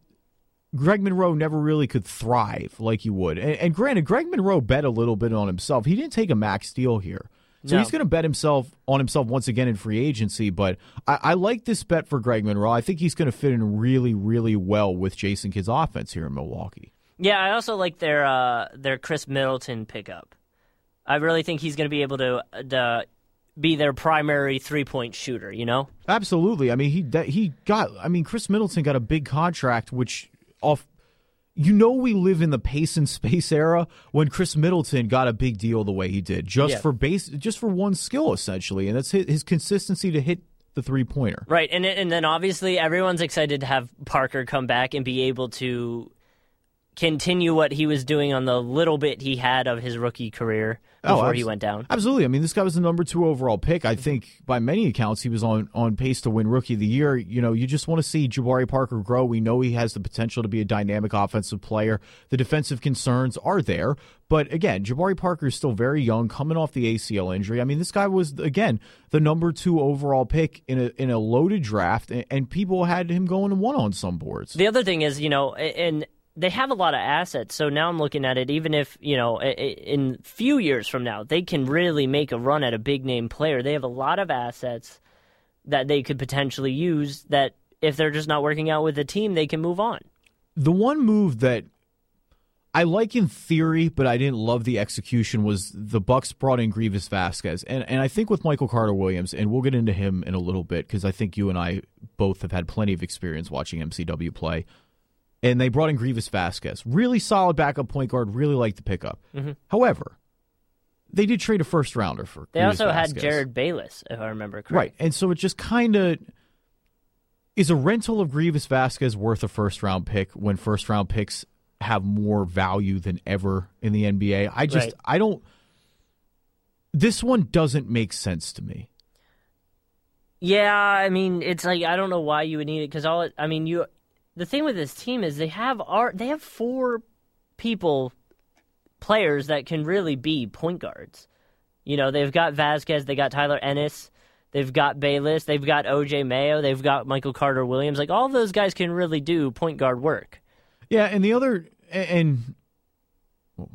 Greg Monroe never really could thrive like he would. And granted, Greg Monroe bet a little bit on himself. He didn't take a max deal here. So he's going to bet on himself once again in free agency. But I like this bet for Greg Monroe. I think he's going to fit in really, really well with Jason Kidd's offense here in Milwaukee. Yeah, I also like their Chris Middleton pickup. I really think he's going to be able to be their primary three-point shooter, you know? Absolutely. I mean, Chris Middleton got a big contract, which... You know, we live in the pace and space era when Chris Middleton got a big deal the way he did, just for one skill essentially, and that's his consistency to hit the three-pointer. Right, and then obviously everyone's excited to have Parker come back and be able to continue what he was doing on the little bit he had of his rookie career before he went down. Absolutely. I mean, this guy was the number 2 overall pick. I think by many accounts he was on pace to win Rookie of the Year. You know, you just want to see Jabari Parker grow. We know he has the potential to be a dynamic offensive player. The defensive concerns are there. But, again, Jabari Parker is still very young, coming off the ACL injury. I mean, this guy was, again, the number 2 overall pick in a loaded draft, and people had him going to 1 on some boards. The other thing is, you know, and they have a lot of assets, so now I'm looking at it, even if, you know, in few years from now, they can really make a run at a big-name player. They have a lot of assets that they could potentially use that if they're just not working out with the team, they can move on. The one move that I like in theory, but I didn't love the execution, was the Bucks brought in Grievous Vasquez. And I think with Michael Carter-Williams, and we'll get into him in a little bit because I think you and I both have had plenty of experience watching MCW play. And they brought in Grievous Vasquez. Really solid backup point guard. Really liked the pickup. Mm-hmm. However, they did trade a first-rounder for Grievous Vasquez. They also had Jared Bayless, if I remember correctly. Right, and so it just kind of... Is a rental of Grievous Vasquez worth a first-round pick when first-round picks have more value than ever in the NBA? I just, right. I don't, this one doesn't make sense to me. Yeah, I mean, it's like, I don't know why you would need it, because the thing with this team is they have 4 players that can really be point guards. You know, they've got Vasquez, they got Tyler Ennis, they've got Bayless, they've got OJ Mayo, they've got Michael Carter-Williams. Like, all those guys can really do point guard work. Yeah, and the other, and well,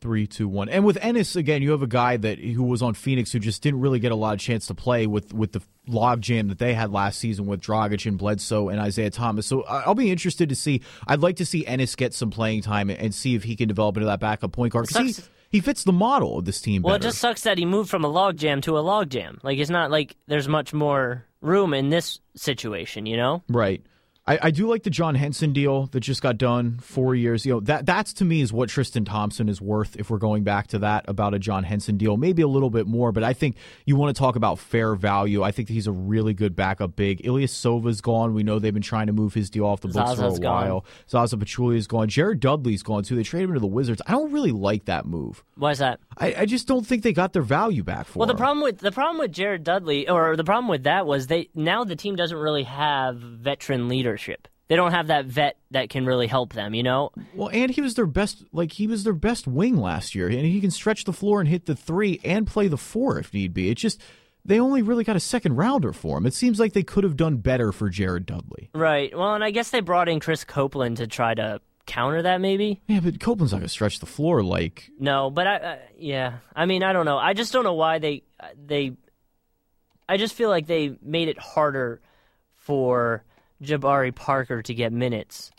3, 2, 1. And with Ennis, again, you have a guy who was on Phoenix who just didn't really get a lot of chance to play with the logjam that they had last season with Dragic and Bledsoe and Isaiah Thomas. So I'll be interested to see. I'd like to see Ennis get some playing time and see if he can develop into that backup point guard. Because he fits the model of this team better. Well, it just sucks that he moved from a logjam to a logjam. Like, it's not like there's much more room in this situation, you know? Right. I do like the John Henson deal that just got done, 4 years. You know, that's to me is what Tristan Thompson is worth if we're going back to that about a John Henson deal. Maybe a little bit more, but I think you want to talk about fair value. I think that he's a really good backup big. Ilyas Sova's gone. We know they've been trying to move his deal off the books Zaza's for a while. Zaza Pachulia's gone. Jared Dudley's gone, too. They traded him to the Wizards. I don't really like that move. Why is that? I just don't think they got their value back for him. The problem with Jared Dudley, or the problem with that was now the team doesn't really have veteran leaders. They don't have that vet that can really help them, you know? Well, and he was their best wing last year, and he can stretch the floor and hit the 3 and play the 4 if need be. It's just they only really got a second rounder for him. It seems like they could have done better for Jared Dudley. Right. Well, and I guess they brought in Chris Copeland to try to counter that maybe. Yeah, but Copeland's not going to stretch the floor like... No, but yeah. I mean, I don't know. I just don't know why they I just feel like they made it harder for Jabari Parker to get minutes.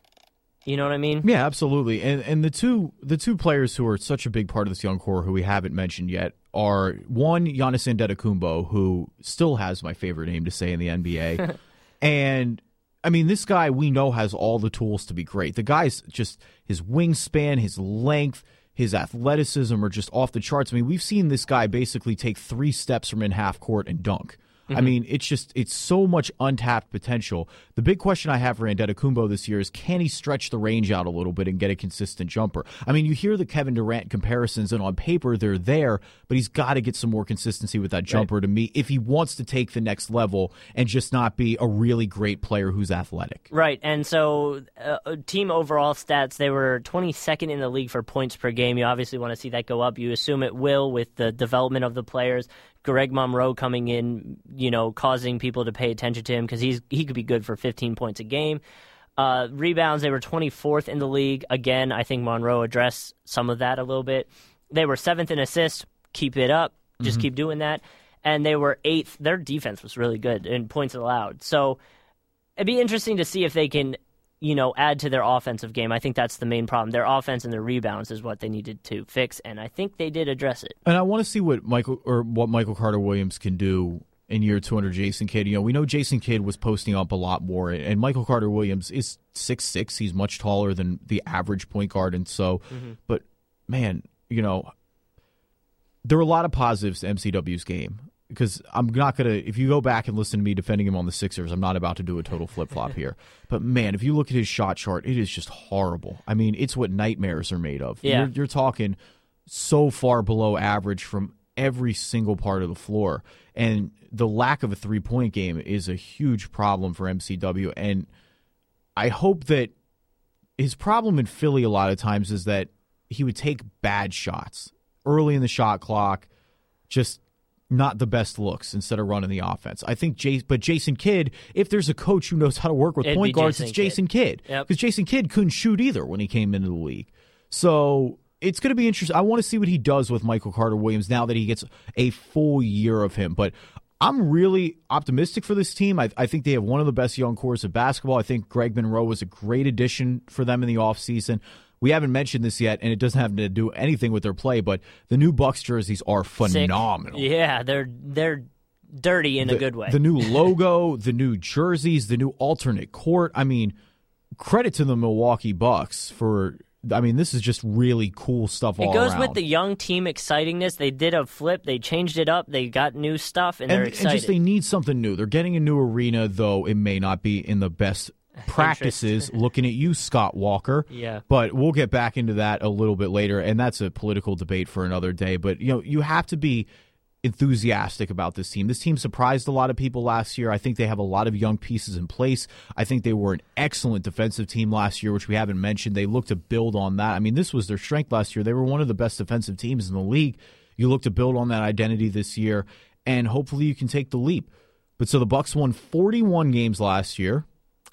You know what I mean? Yeah, absolutely. And the two players who are such a big part of this young core who we haven't mentioned yet are, one, Giannis Antetokounmpo, who still has my favorite name to say in the NBA. And, I mean, this guy we know has all the tools to be great. The guy's just, his wingspan, his length, his athleticism are just off the charts. I mean, we've seen this guy basically take 3 steps from in half court and dunk. I mean, it's so much untapped potential. The big question I have for Antetokounmpo this year is, can he stretch the range out a little bit and get a consistent jumper? I mean, you hear the Kevin Durant comparisons, and on paper they're there, but he's got to get some more consistency with that jumper to me if he wants to take the next level and just not be a really great player who's athletic. Right, and so team overall stats, they were 22nd in the league for points per game. You obviously want to see that go up. You assume it will with the development of the players. Greg Monroe coming in, you know, causing people to pay attention to him because he could be good for 15 points a game. Rebounds, they were 24th in the league. Again, I think Monroe addressed some of that a little bit. They were 7th in assists. Keep it up. Just keep doing that. And they were 8th. Their defense was really good in points allowed. So it'd be interesting to see if they can, you know, add to their offensive game. I think that's the main problem. Their offense and their rebounds is what they needed to fix, and I think they did address it. And I want to see what Michael Carter-Williams can do in year 2 under Jason Kidd. You know, we know Jason Kidd was posting up a lot more, and Michael Carter-Williams is 6'6". He's much taller than the average point guard, and so, but man, you know, there are a lot of positives to MCW's game. because I'm not going to – if you go back and listen to me defending him on the Sixers, I'm not about to do a total flip-flop here. But, man, if you look at his shot chart, it is just horrible. I mean, it's what nightmares are made of. Yeah. You're talking so far below average from every single part of the floor. And the lack of a three-point game is a huge problem for MCW. And I hope that his problem in Philly a lot of times is that he would take bad shots early in the shot clock, just – not the best looks instead of running the offense. I think Jason Kidd, if there's a coach who knows how to work with point guards, it's Jason Kidd. Because Jason Kidd couldn't shoot either when he came into the league. So it's going to be interesting. I want to see what he does with Michael Carter Williams now that he gets a full year of him. But I'm really optimistic for this team. I think they have one of the best young cores of basketball. I think Greg Monroe was a great addition for them in the offseason. We haven't mentioned this yet, and it doesn't have to do anything with their play, but the new Bucks jerseys are phenomenal. Sick. Yeah, they're dirty in a good way. The new logo, the new jerseys, the new alternate court. I mean, credit to the Milwaukee Bucks for – I mean, this is just really cool stuff all around. It goes with the young team excitingness. They did a flip. They changed it up. They got new stuff, and they're excited. And just they need something new. They're getting a new arena, though it may not be in the best – practices looking at you, Scott Walker. Yeah. But we'll get back into that a little bit later, and that's a political debate for another day. But, you know, you have to be enthusiastic about this team. This team surprised a lot of people last year. I think they have a lot of young pieces in place. I think they were an excellent defensive team last year, which we haven't mentioned. They look to build on that. I mean, this was their strength last year. They were one of the best defensive teams in the league. You look to build on that identity this year, and hopefully you can take the leap. But so the Bucks won 41 games last year.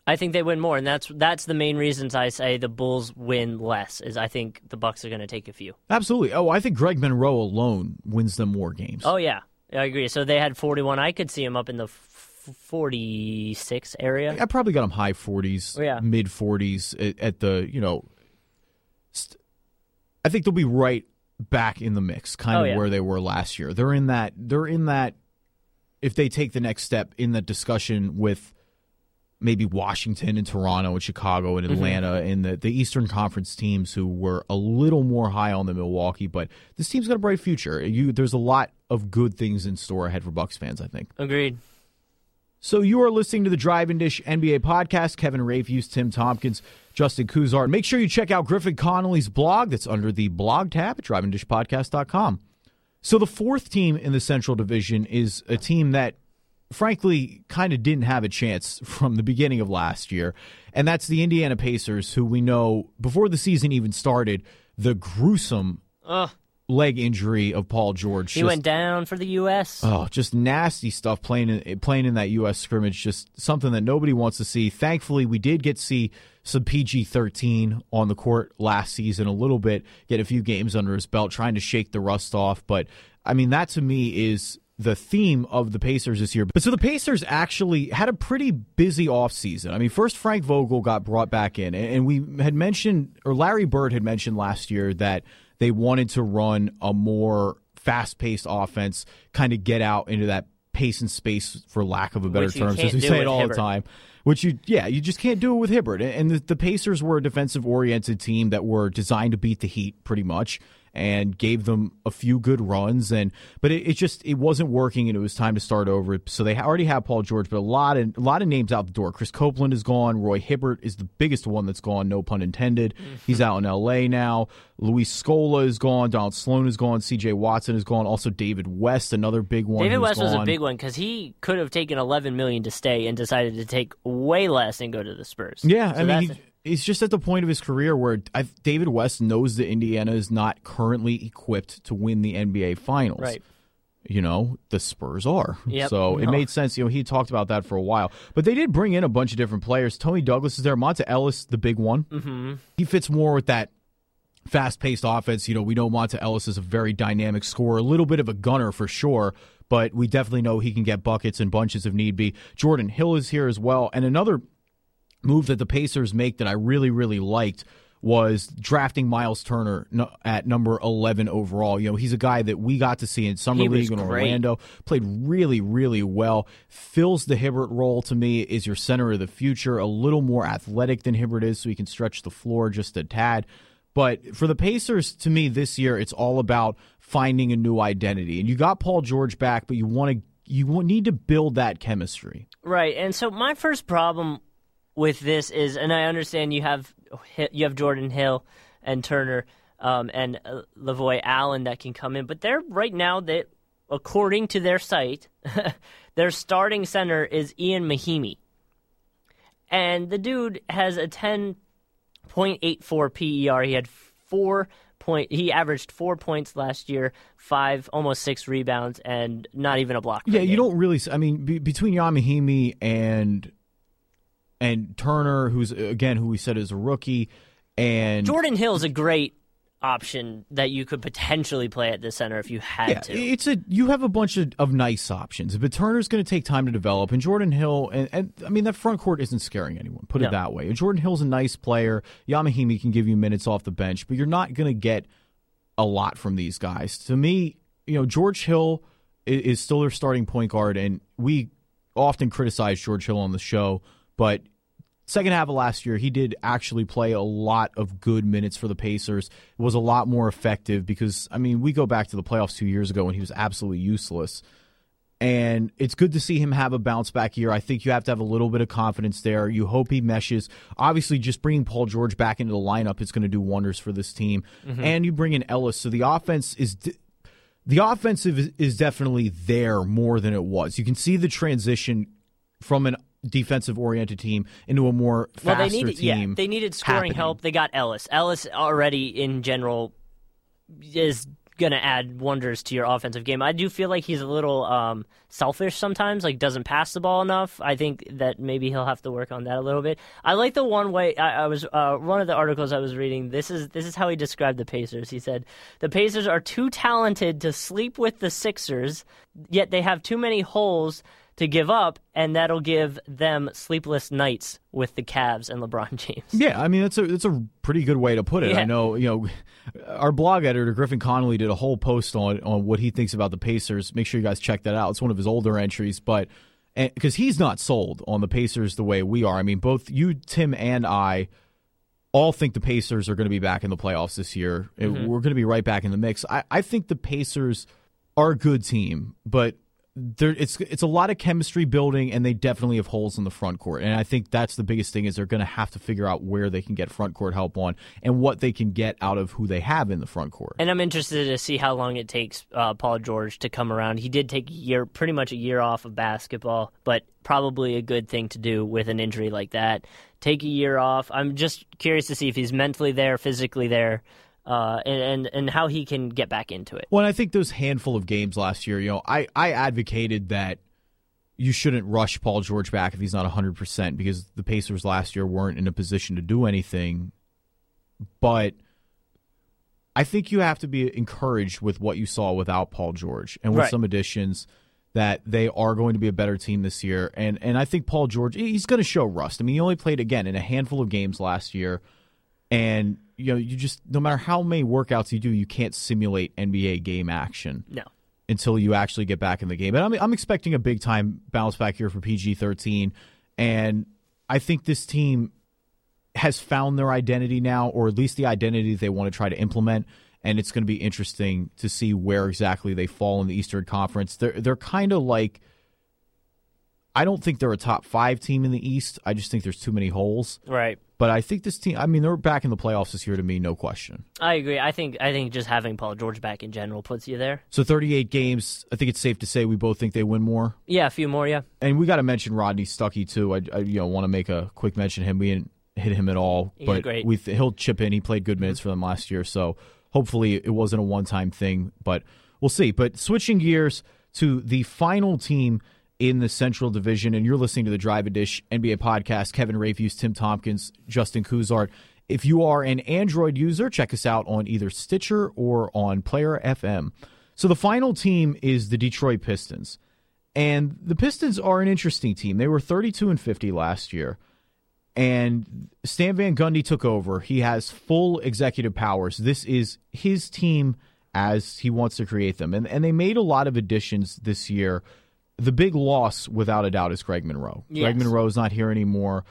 I think they win more, and that's the main reasons I say the Bulls win less, is I think the Bucks are going to take a few. Absolutely. Oh, I think Greg Monroe alone wins them more games. Oh, yeah. I agree. So they had 41. I could see him up in the 46 area. I probably got him high 40s, mid-40s at the, you know. I think they'll be right back in the mix, kind of where they were last year. They're in that, if they take the next step in the discussion with maybe Washington and Toronto and Chicago and Atlanta and the Eastern Conference teams who were a little more high on the Milwaukee, but this team's got a bright future. There's a lot of good things in store ahead for Bucks fans, I think. Agreed. So you are listening to the Drive and Dish NBA podcast. Kevin Rafuse, Tim Tompkins, Justin Cousart. Make sure you check out Griffin Connolly's blog. That's under the blog tab at driveanddishpodcast.com. So the fourth team in the Central Division is a team that frankly kind of didn't have a chance from the beginning of last year, and that's the Indiana Pacers, who we know before the season even started, the gruesome leg injury of Paul George. He went down for the U.S. Oh, just nasty stuff playing in that U.S. scrimmage, just something that nobody wants to see. Thankfully, we did get to see some PG-13 on the court last season a little bit, get a few games under his belt, trying to shake the rust off. But, I mean, that to me is the theme of the Pacers this year. But so the Pacers actually had a pretty busy offseason. I mean, first Frank Vogel got brought back in, and we had mentioned, or Larry Bird had mentioned last year, that they wanted to run a more fast-paced offense, kind of get out into that pace and space, for lack of a better term, since we say it all the time. Which you just can't do it with Hibbert. And the Pacers were a defensive-oriented team that were designed to beat the Heat pretty much, and gave them a few good runs, but it wasn't working, and it was time to start over. So they already have Paul George, but a lot of names out the door. Chris Copeland is gone. Roy Hibbert is the biggest one that's gone, no pun intended. He's out in L.A. now. Luis Scola is gone. Donald Sloan is gone. C.J. Watson is gone. Also David West, another big one. David West was a big one because he could have taken $11 million to stay and decided to take way less and go to the Spurs. Yeah, so I mean... He's just at the point of his career where David West knows that Indiana is not currently equipped to win the NBA Finals. Right. You know, the Spurs are. Yep. So it made sense. You know, he talked about that for a while. But they did bring in a bunch of different players. Tony Douglas is there. Monta Ellis, the big one. Mm-hmm. He fits more with that fast-paced offense. You know, we know Monta Ellis is a very dynamic scorer, a little bit of a gunner for sure, but we definitely know he can get buckets and bunches if need be. Jordan Hill is here as well. And another move that the Pacers make that I really, really liked was drafting Myles Turner at number 11 overall. You know, he's a guy that we got to see in Summer League in Orlando, played really, really well, fills the Hibbert role to me, is your center of the future, a little more athletic than Hibbert is, so he can stretch the floor just a tad. But for the Pacers, to me, this year, it's all about finding a new identity. And you got Paul George back, but you need to build that chemistry. Right. And so my first problem with this is, and I understand you have Jordan Hill and Turner and LaVoy Allen that can come in, but they're right now that according to their site, their starting center is Ian Mahimi. And the dude has a 10.84 PER. He had he averaged 4 points last year, almost six rebounds, and not even a block. Yeah, you don't really. I mean, between Yamahimi and Turner, who's again who we said is a rookie, and Jordan Hill's a great option that you could potentially play at the center if you had to. You have a bunch of nice options, but Turner's going to take time to develop, and Jordan Hill, and I mean, that front court isn't scaring anyone, put it that way. Jordan Hill's a nice player. Yamahimi can give you minutes off the bench, but you're not going to get a lot from these guys. To me, George Hill is still their starting point guard, and we often criticize George Hill on the show, but second half of last year, he did actually play a lot of good minutes for the Pacers. It was a lot more effective because, I mean, we go back to the playoffs 2 years ago when he was absolutely useless. And it's good to see him have a bounce-back year. I think you have to have a little bit of confidence there. You hope he meshes. Obviously, just bringing Paul George back into the lineup is going to do wonders for this team. Mm-hmm. And you bring in Ellis, so the offense is the offensive is definitely there more than it was. You can see the transition from an defensive-oriented team into a more faster team. Yeah, they needed scoring help. They got Ellis. Ellis already, in general, is going to add wonders to your offensive game. I do feel like he's a little selfish sometimes, like doesn't pass the ball enough. I think that maybe he'll have to work on that a little bit. I like the one way I was one of the articles I was reading. This is how he described the Pacers. He said, "The Pacers are too talented to sleep with the Sixers, yet they have too many holes to give up, and that'll give them sleepless nights with the Cavs and LeBron James." Yeah, I mean, that's a pretty good way to put it. Yeah. I know, our blog editor, Griffin Connolly, did a whole post on what he thinks about the Pacers. Make sure you guys check that out. It's one of his older entries, but because he's not sold on the Pacers the way we are. I mean, both you, Tim, and I all think the Pacers are going to be back in the playoffs this year. Mm-hmm. We're going to be right back in the mix. I think the Pacers are a good team, but it's a lot of chemistry building, and they definitely have holes in the front court. And I think that's the biggest thing, is they're going to have to figure out where they can get front court help on and what they can get out of who they have in the front court. And I'm interested to see how long it takes Paul George to come around. He did take pretty much a year off of basketball, but probably a good thing to do with an injury like that. Take a year off. I'm just curious to see if he's mentally there, physically there, and how he can get back into it. Well, I think those handful of games last year, I advocated that you shouldn't rush Paul George back if he's not 100%, because the Pacers last year weren't in a position to do anything. But I think you have to be encouraged with what you saw without Paul George and with some additions, that they are going to be a better team this year. And I think Paul George, he's going to show rust. I mean, he only played, again, in a handful of games last year, and you just, no matter how many workouts you do, you can't simulate NBA game action until you actually get back in the game. And I'm expecting a big-time bounce back here for PG-13, and I think this team has found their identity now, or at least the identity they want to try to implement, and it's going to be interesting to see where exactly they fall in the Eastern Conference. They're kind of like, I don't think they're a top-5 team in the East. I just think there's too many holes. Right. But I think this team, I mean, they're back in the playoffs this year, to me, no question. I agree. I think just having Paul George back in general puts you there. So 38 games, I think it's safe to say we both think they win more. Yeah, a few more, yeah. And we got to mention Rodney Stuckey, too. I want to make a quick mention of him. We didn't hit him at all. He's but great. He'll chip in. He played good minutes for them last year, so hopefully it wasn't a one-time thing, but we'll see. But switching gears to the final team in the Central Division, and you're listening to the Drive and Dish NBA podcast. Kevin Rafuse, Tim Tompkins, Justin Cousart. If you are an Android user, check us out on either Stitcher or on Player FM. So the final team is the Detroit Pistons. And the Pistons are an interesting team. They were 32-50 last year. And Stan Van Gundy took over. He has full executive powers. This is his team as he wants to create them. And they made a lot of additions this year. The big loss, without a doubt, is Greg Monroe. Yes. Greg Monroe's not here anymore.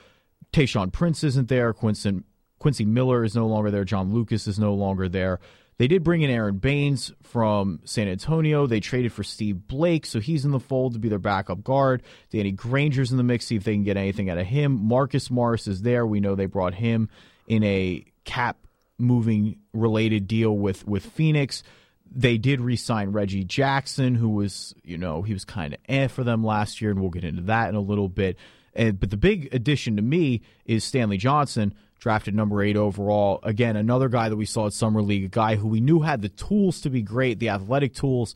Tayshaun Prince isn't there. Quincy Miller is no longer there. John Lucas is no longer there. They did bring in Aaron Baines from San Antonio. They traded for Steve Blake, so he's in the fold to be their backup guard. Danny Granger's in the mix, see if they can get anything out of him. Marcus Morris is there. We know they brought him in a cap-moving related deal with Phoenix. They did re-sign Reggie Jackson, who was, you know, he was kind of for them last year, and we'll get into that in a little bit. But the big addition to me is Stanley Johnson, drafted number 8 overall. Again, another guy that we saw at Summer League, a guy who we knew had the tools to be great, the athletic tools,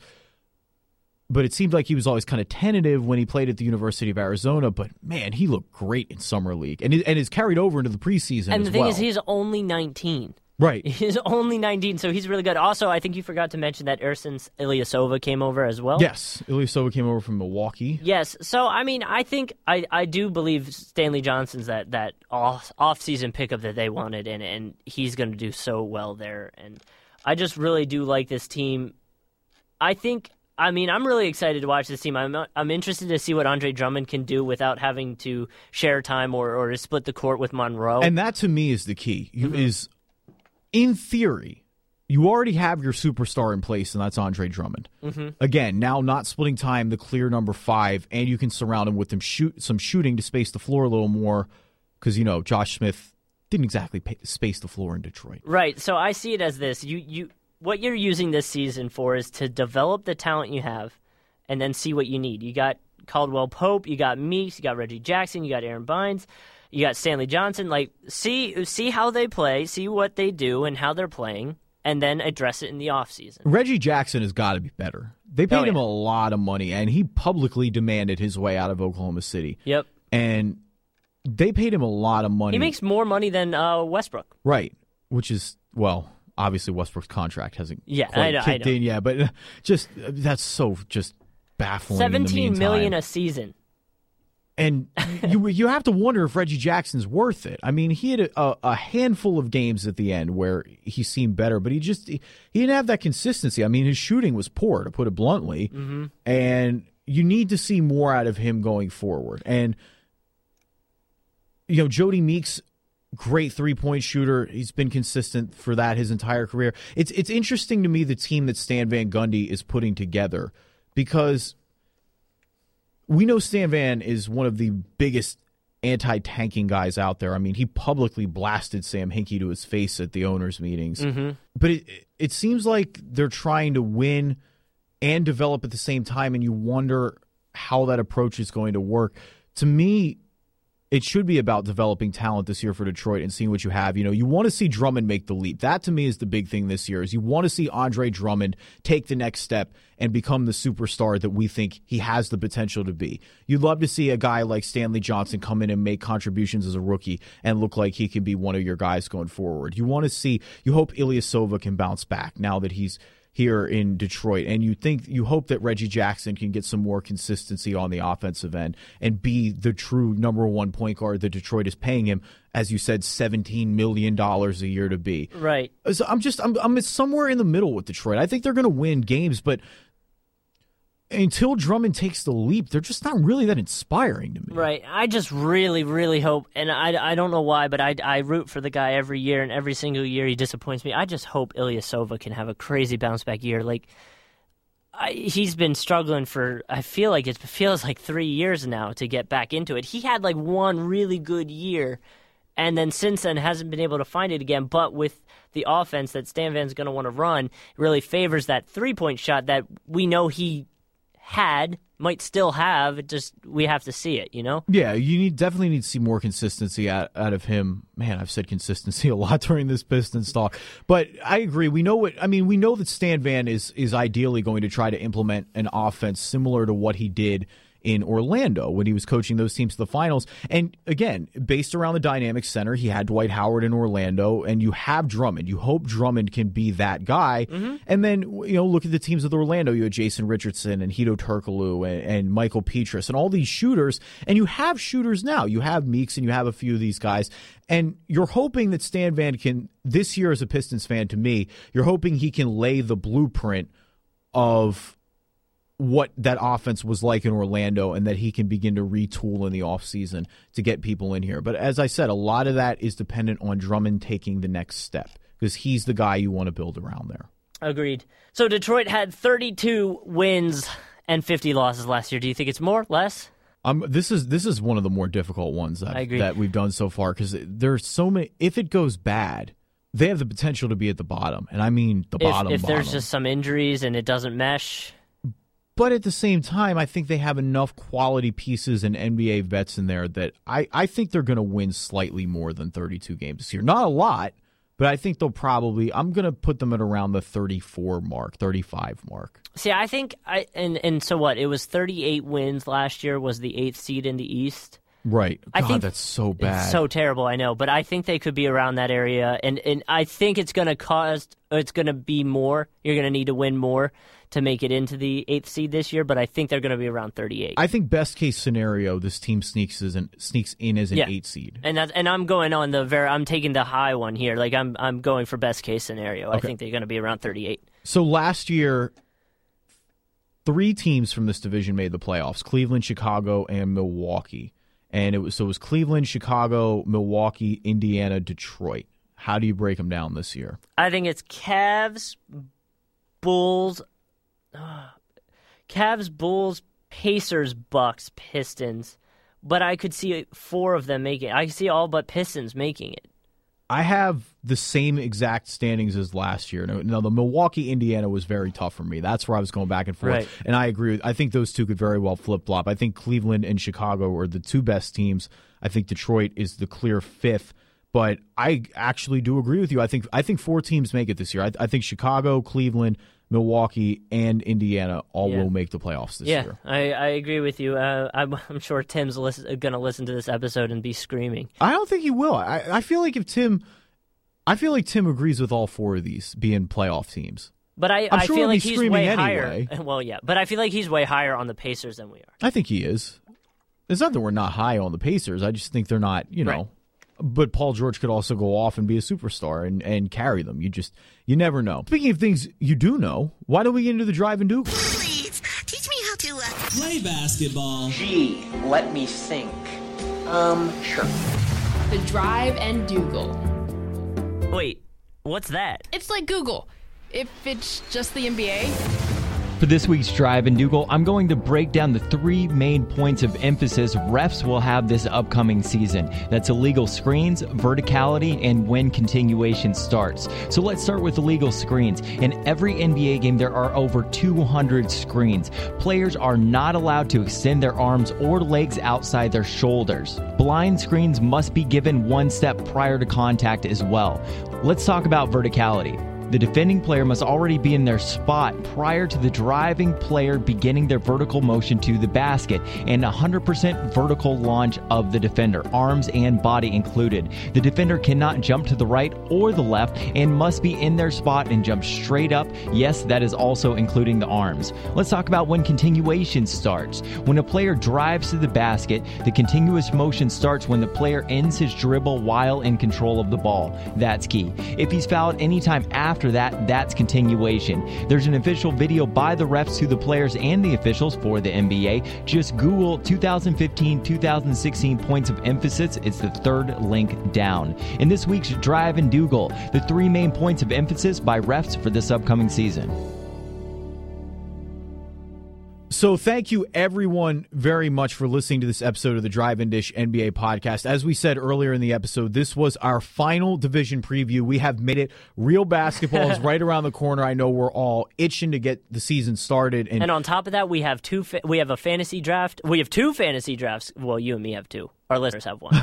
but it seemed like he was always kind of tentative when he played at the University of Arizona. But, man, he looked great in Summer League, and is carried over into the preseason as well. And the thing is, he's only 19. Right. He's only 19, so he's really good. Also, I think you forgot to mention that Ersin Ilyasova came over as well. Yes, Ilyasova came over from Milwaukee. Yes. So, I mean, I think I do believe Stanley Johnson's that off-season pickup that they wanted, and he's going to do so well there. And I just really do like this team. I'm really excited to watch this team. I'm interested to see what Andre Drummond can do without having to share time or to split the court with Monroe. And that, to me, is the key, is... In theory, you already have your superstar in place, and that's Andre Drummond. Mm-hmm. Again, now not splitting time, the clear number 5, and you can surround him with some shooting to space the floor a little more because, you know, Josh Smith didn't exactly space the floor in Detroit. Right, so I see it as this. What you're using this season for is to develop the talent you have and then see what you need. You got Caldwell Pope, you got Meeks, you got Reggie Jackson, you got Aaron Bynes. You got Stanley Johnson. Like, see how they play, see what they do and how they're playing, and then address it in the offseason. Reggie Jackson has got to be better. They paid him a lot of money, and he publicly demanded his way out of Oklahoma City. Yep. And they paid him a lot of money. He makes more money than Westbrook. Right, which is, well, obviously Westbrook's contract hasn't kicked in yet, but just that's so just baffling. $17 million a season. And you have to wonder if Reggie Jackson's worth it. I mean, he had a handful of games at the end where he seemed better, but he didn't have that consistency. I mean, his shooting was poor, to put it bluntly, and you need to see more out of him going forward. And, you know, Jody Meeks, great three-point shooter. He's been consistent for that his entire career. It's interesting to me the team that Stan Van Gundy is putting together because – we know Stan Van is one of the biggest anti-tanking guys out there. I mean, he publicly blasted Sam Hinkie to his face at the owners' meetings. Mm-hmm. But it seems like they're trying to win and develop at the same time, and you wonder how that approach is going to work. To me, it should be about developing talent this year for Detroit and seeing what you have. You know, you want to see Drummond make the leap. That, to me, is the big thing this year, is you want to see Andre Drummond take the next step and become the superstar that we think he has the potential to be. You'd love to see a guy like Stanley Johnson come in and make contributions as a rookie and look like he can be one of your guys going forward. You hope Ilyasova can bounce back now that he's here in Detroit, and you hope that Reggie Jackson can get some more consistency on the offensive end and be the true number 1 point guard that Detroit is paying him, as you said, $17 million a year to be. Right. So I'm somewhere in the middle with Detroit. I think they're going to win games, but until Drummond takes the leap, they're just not really that inspiring to me. Right. I just really, really hope, and I don't know why, but I root for the guy every year, and every single year he disappoints me. I just hope Ilyasova can have a crazy bounce-back year. Like, he's been struggling for, I feel like it feels like 3 years now to get back into it. He had, like, one really good year, and then since then hasn't been able to find it again, but with the offense that Stan Van's going to want to run, really favors that three-point shot that we know he might still have. It just, we have to see it, you know? Yeah, you definitely need to see more consistency out of him. Man, I've said consistency a lot during this Pistons talk. But I agree. We know that Stan Van is ideally going to try to implement an offense similar to what he did in Orlando when he was coaching those teams to the finals. And again, based around the dynamic center, he had Dwight Howard in Orlando, and you have Drummond. You hope Drummond can be that guy. Mm-hmm. And then, you know, look at the teams with Orlando. You had Jason Richardson and Hedo Turkoglu and Michael Petras and all these shooters. And you have shooters now. You have Meeks and you have a few of these guys. And you're hoping that Stan Van can, this year as a Pistons fan to me, you're hoping he can lay the blueprint of what that offense was like in Orlando and that he can begin to retool in the offseason to get people in here. But as I said, a lot of that is dependent on Drummond taking the next step because he's the guy you want to build around there. Agreed. So Detroit had 32 wins and 50 losses last year. Do you think it's more, less? This is one of the more difficult ones that we've done so far, because there's so many. If it goes bad, they have the potential to be at the bottom, and I mean the bottom. If there's just some injuries and it doesn't mesh. But at the same time, I think they have enough quality pieces and NBA vets in there that I think they're going to win slightly more than 32 games this year. Not a lot, but I think they'll probably – I'm going to put them at around the 34 mark, 35 mark. See, I think – and so what? It was 38 wins last year, was the 8th seed in the East. Right. God, that's so bad. It's so terrible, I know. But I think they could be around that area. And I think it's going to be more. You're going to need to win more to make it into the 8th seed this year, but I think they're going to be around 38. I think best case scenario, this team sneaks in as an 8th seed. And I'm going on I'm taking the high one here. Like I'm going for best case scenario. Okay. I think they're going to be around 38. So last year, 3 teams from this division made the playoffs: Cleveland, Chicago, and Milwaukee. And it was Cleveland, Chicago, Milwaukee, Indiana, Detroit. How do you break them down this year? I think it's Cavs, Bulls, Pacers, Bucks, Pistons, but I could see 4 of them making it. I could see all but Pistons making it. I have the same exact standings as last year. Now, the Milwaukee-Indiana was very tough for me. That's where I was going back and forth, right. And I agree. I think those two could very well flip-flop. I think Cleveland and Chicago are the 2 best teams. I think Detroit is the clear 5th. But I actually do agree with you. I think 4 teams make it this year. I think Chicago, Cleveland, Milwaukee, and Indiana all will make the playoffs this year. Yeah, I agree with you. I'm sure Tim's going to listen to this episode and be screaming. I don't think he will. I feel like Tim agrees with all 4 of these being playoff teams. But I feel like he's way anyway. Higher. Well, yeah, but I feel like he's way higher on the Pacers than we are. I think he is. It's not that we're not high on the Pacers. I just think they're not, you know. Right. But Paul George could also go off and be a superstar and carry them. You never know. Speaking of things you do know, why don't we get into the Drive and Duke? Please, teach me how to play basketball. Gee, let me think. Sure. The Drive and Duke. Wait, what's that? It's like Google, if it's just the NBA. For this week's Drive and Dougal, I'm going to break down the 3 main points of emphasis refs will have this upcoming season. That's illegal screens, verticality, and when continuation starts. So let's start with illegal screens. In every NBA game, there are over 200 screens. Players are not allowed to extend their arms or legs outside their shoulders. Blind screens must be given 1 step prior to contact as well. Let's talk about verticality. The defending player must already be in their spot prior to the driving player beginning their vertical motion to the basket, and 100% vertical launch of the defender, arms and body included. The defender cannot jump to the right or the left and must be in their spot and jump straight up. Yes, that is also including the arms. Let's talk about when continuation starts. When a player drives to the basket, the continuous motion starts when the player ends his dribble while in control of the ball. That's key. If he's fouled anytime after that's continuation. There's an official video by the refs to the players and the officials for the NBA. Just Google 2015-2016 points of emphasis. It's the 3rd link down. In this week's Drive and Dougal, the 3 main points of emphasis by refs for this upcoming season. So thank you, everyone, very much for listening to this episode of the Drive and Dish NBA podcast. As we said earlier in the episode, this was our final division preview. We have made it. Real basketball is right around the corner. I know we're all itching to get the season started. And on top of that, we have a fantasy draft. We have 2 fantasy drafts. Well, you and me have 2. Our listeners have 1.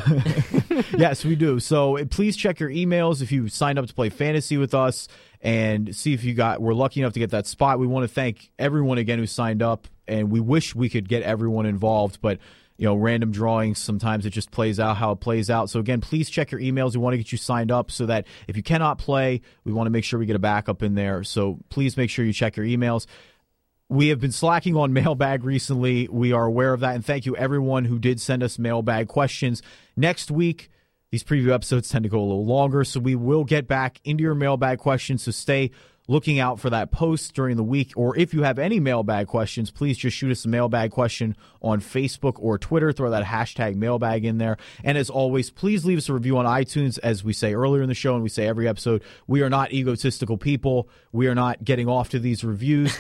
Yes, we do. So please check your emails if you signed up to play fantasy with us and see if we're lucky enough to get that spot. We want to thank everyone again who signed up, and we wish we could get everyone involved, but random drawings, sometimes it just plays out how it plays out. So again, please check your emails. We want to get you signed up so that if you cannot play, we want to make sure we get a backup in there. So please make sure you check your emails. We have been slacking on mailbag recently. We are aware of that, and thank you, everyone, who did send us mailbag questions. Next week, these preview episodes tend to go a little longer, so we will get back into your mailbag questions, so stay looking out for that post during the week. Or if you have any mailbag questions, please just shoot us a mailbag question on Facebook or Twitter. Throw that hashtag mailbag in there. And as always, please leave us a review on iTunes. As we say earlier in the show and we say every episode, we are not egotistical people. We are not getting off to these reviews,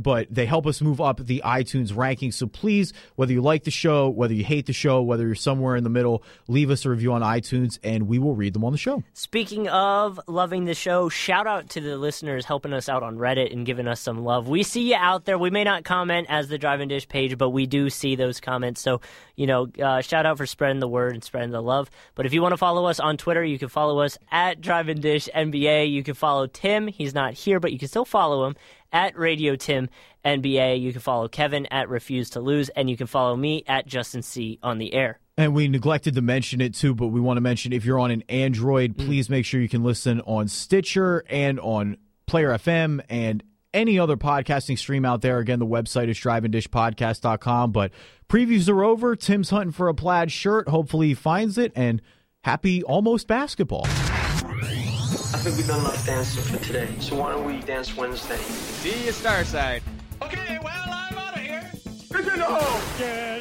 but they help us move up the iTunes rankings. So please, whether you like the show, whether you hate the show, whether you're somewhere in the middle, leave us a review on iTunes and we will read them on the show. Speaking of loving the show, shout out to the listeners helping us out on Reddit and giving us some love. We see you out there. We may not comment as the Drive and Dish page, but we do see those comments. So, you know, shout out for spreading the word and spreading the love. But if you want to follow us on Twitter, you can follow us at Drive and Dish NBA. You can follow Tim. He's not here, but you can still follow him at Radio Tim NBA. You can follow Kevin at Refuse to Lose, and you can follow me at Justin C on the Air. And we neglected to mention it, too, but we want to mention if you're on an Android, please make sure you can listen on Stitcher and on Player FM and any other podcasting stream out there. Again, the website is driveanddishpodcast.com. But previews are over. Tim's hunting for a plaid shirt. Hopefully he finds it. And happy almost basketball. I think we've done enough dancing for today. So why don't we dance Wednesday? See you, Starside. Okay, well, I'm out of here. Good to know. Hey!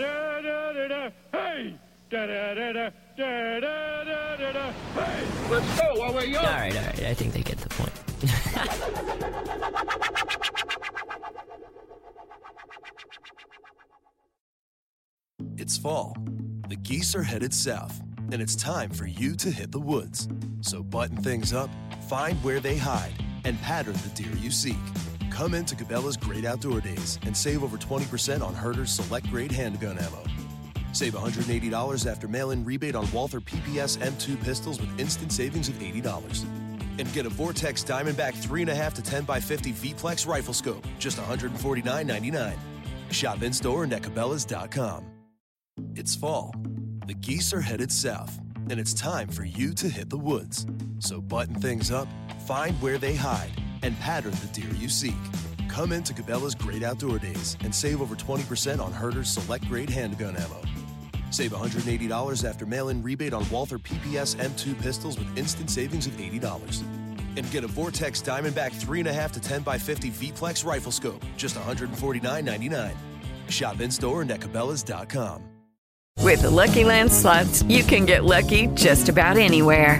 Hey! Let's go while we're young. All right. I think they get the point. It's fall. The geese are headed south, and it's time for you to hit the woods. So button things up, find where they hide, and pattern the deer you seek. Come into Cabela's Great Outdoor Days and save over 20% on Herder's Select Grade Handgun Ammo. Save $180 after mail-in rebate on Walther PPS M2 pistols with instant savings of $80. And get a Vortex Diamondback 3.5 to 10 by 50 V-Plex rifle scope, just $149.99. Shop in-store and at Cabela's.com. It's fall. The geese are headed south, and it's time for you to hit the woods. So button things up, find where they hide, and pattern the deer you seek. Come into Cabela's Great Outdoor Days and save over 20% on Herder's Select Grade Handgun Ammo. Save $180 after mail-in rebate on Walther PPS M2 pistols with instant savings of $80. And get a Vortex Diamondback 3.5 to 10 by 50 V-Plex rifle scope, just $149.99. Shop in-store and at Cabela's.com. With the Lucky Land Slots, you can get lucky just about anywhere.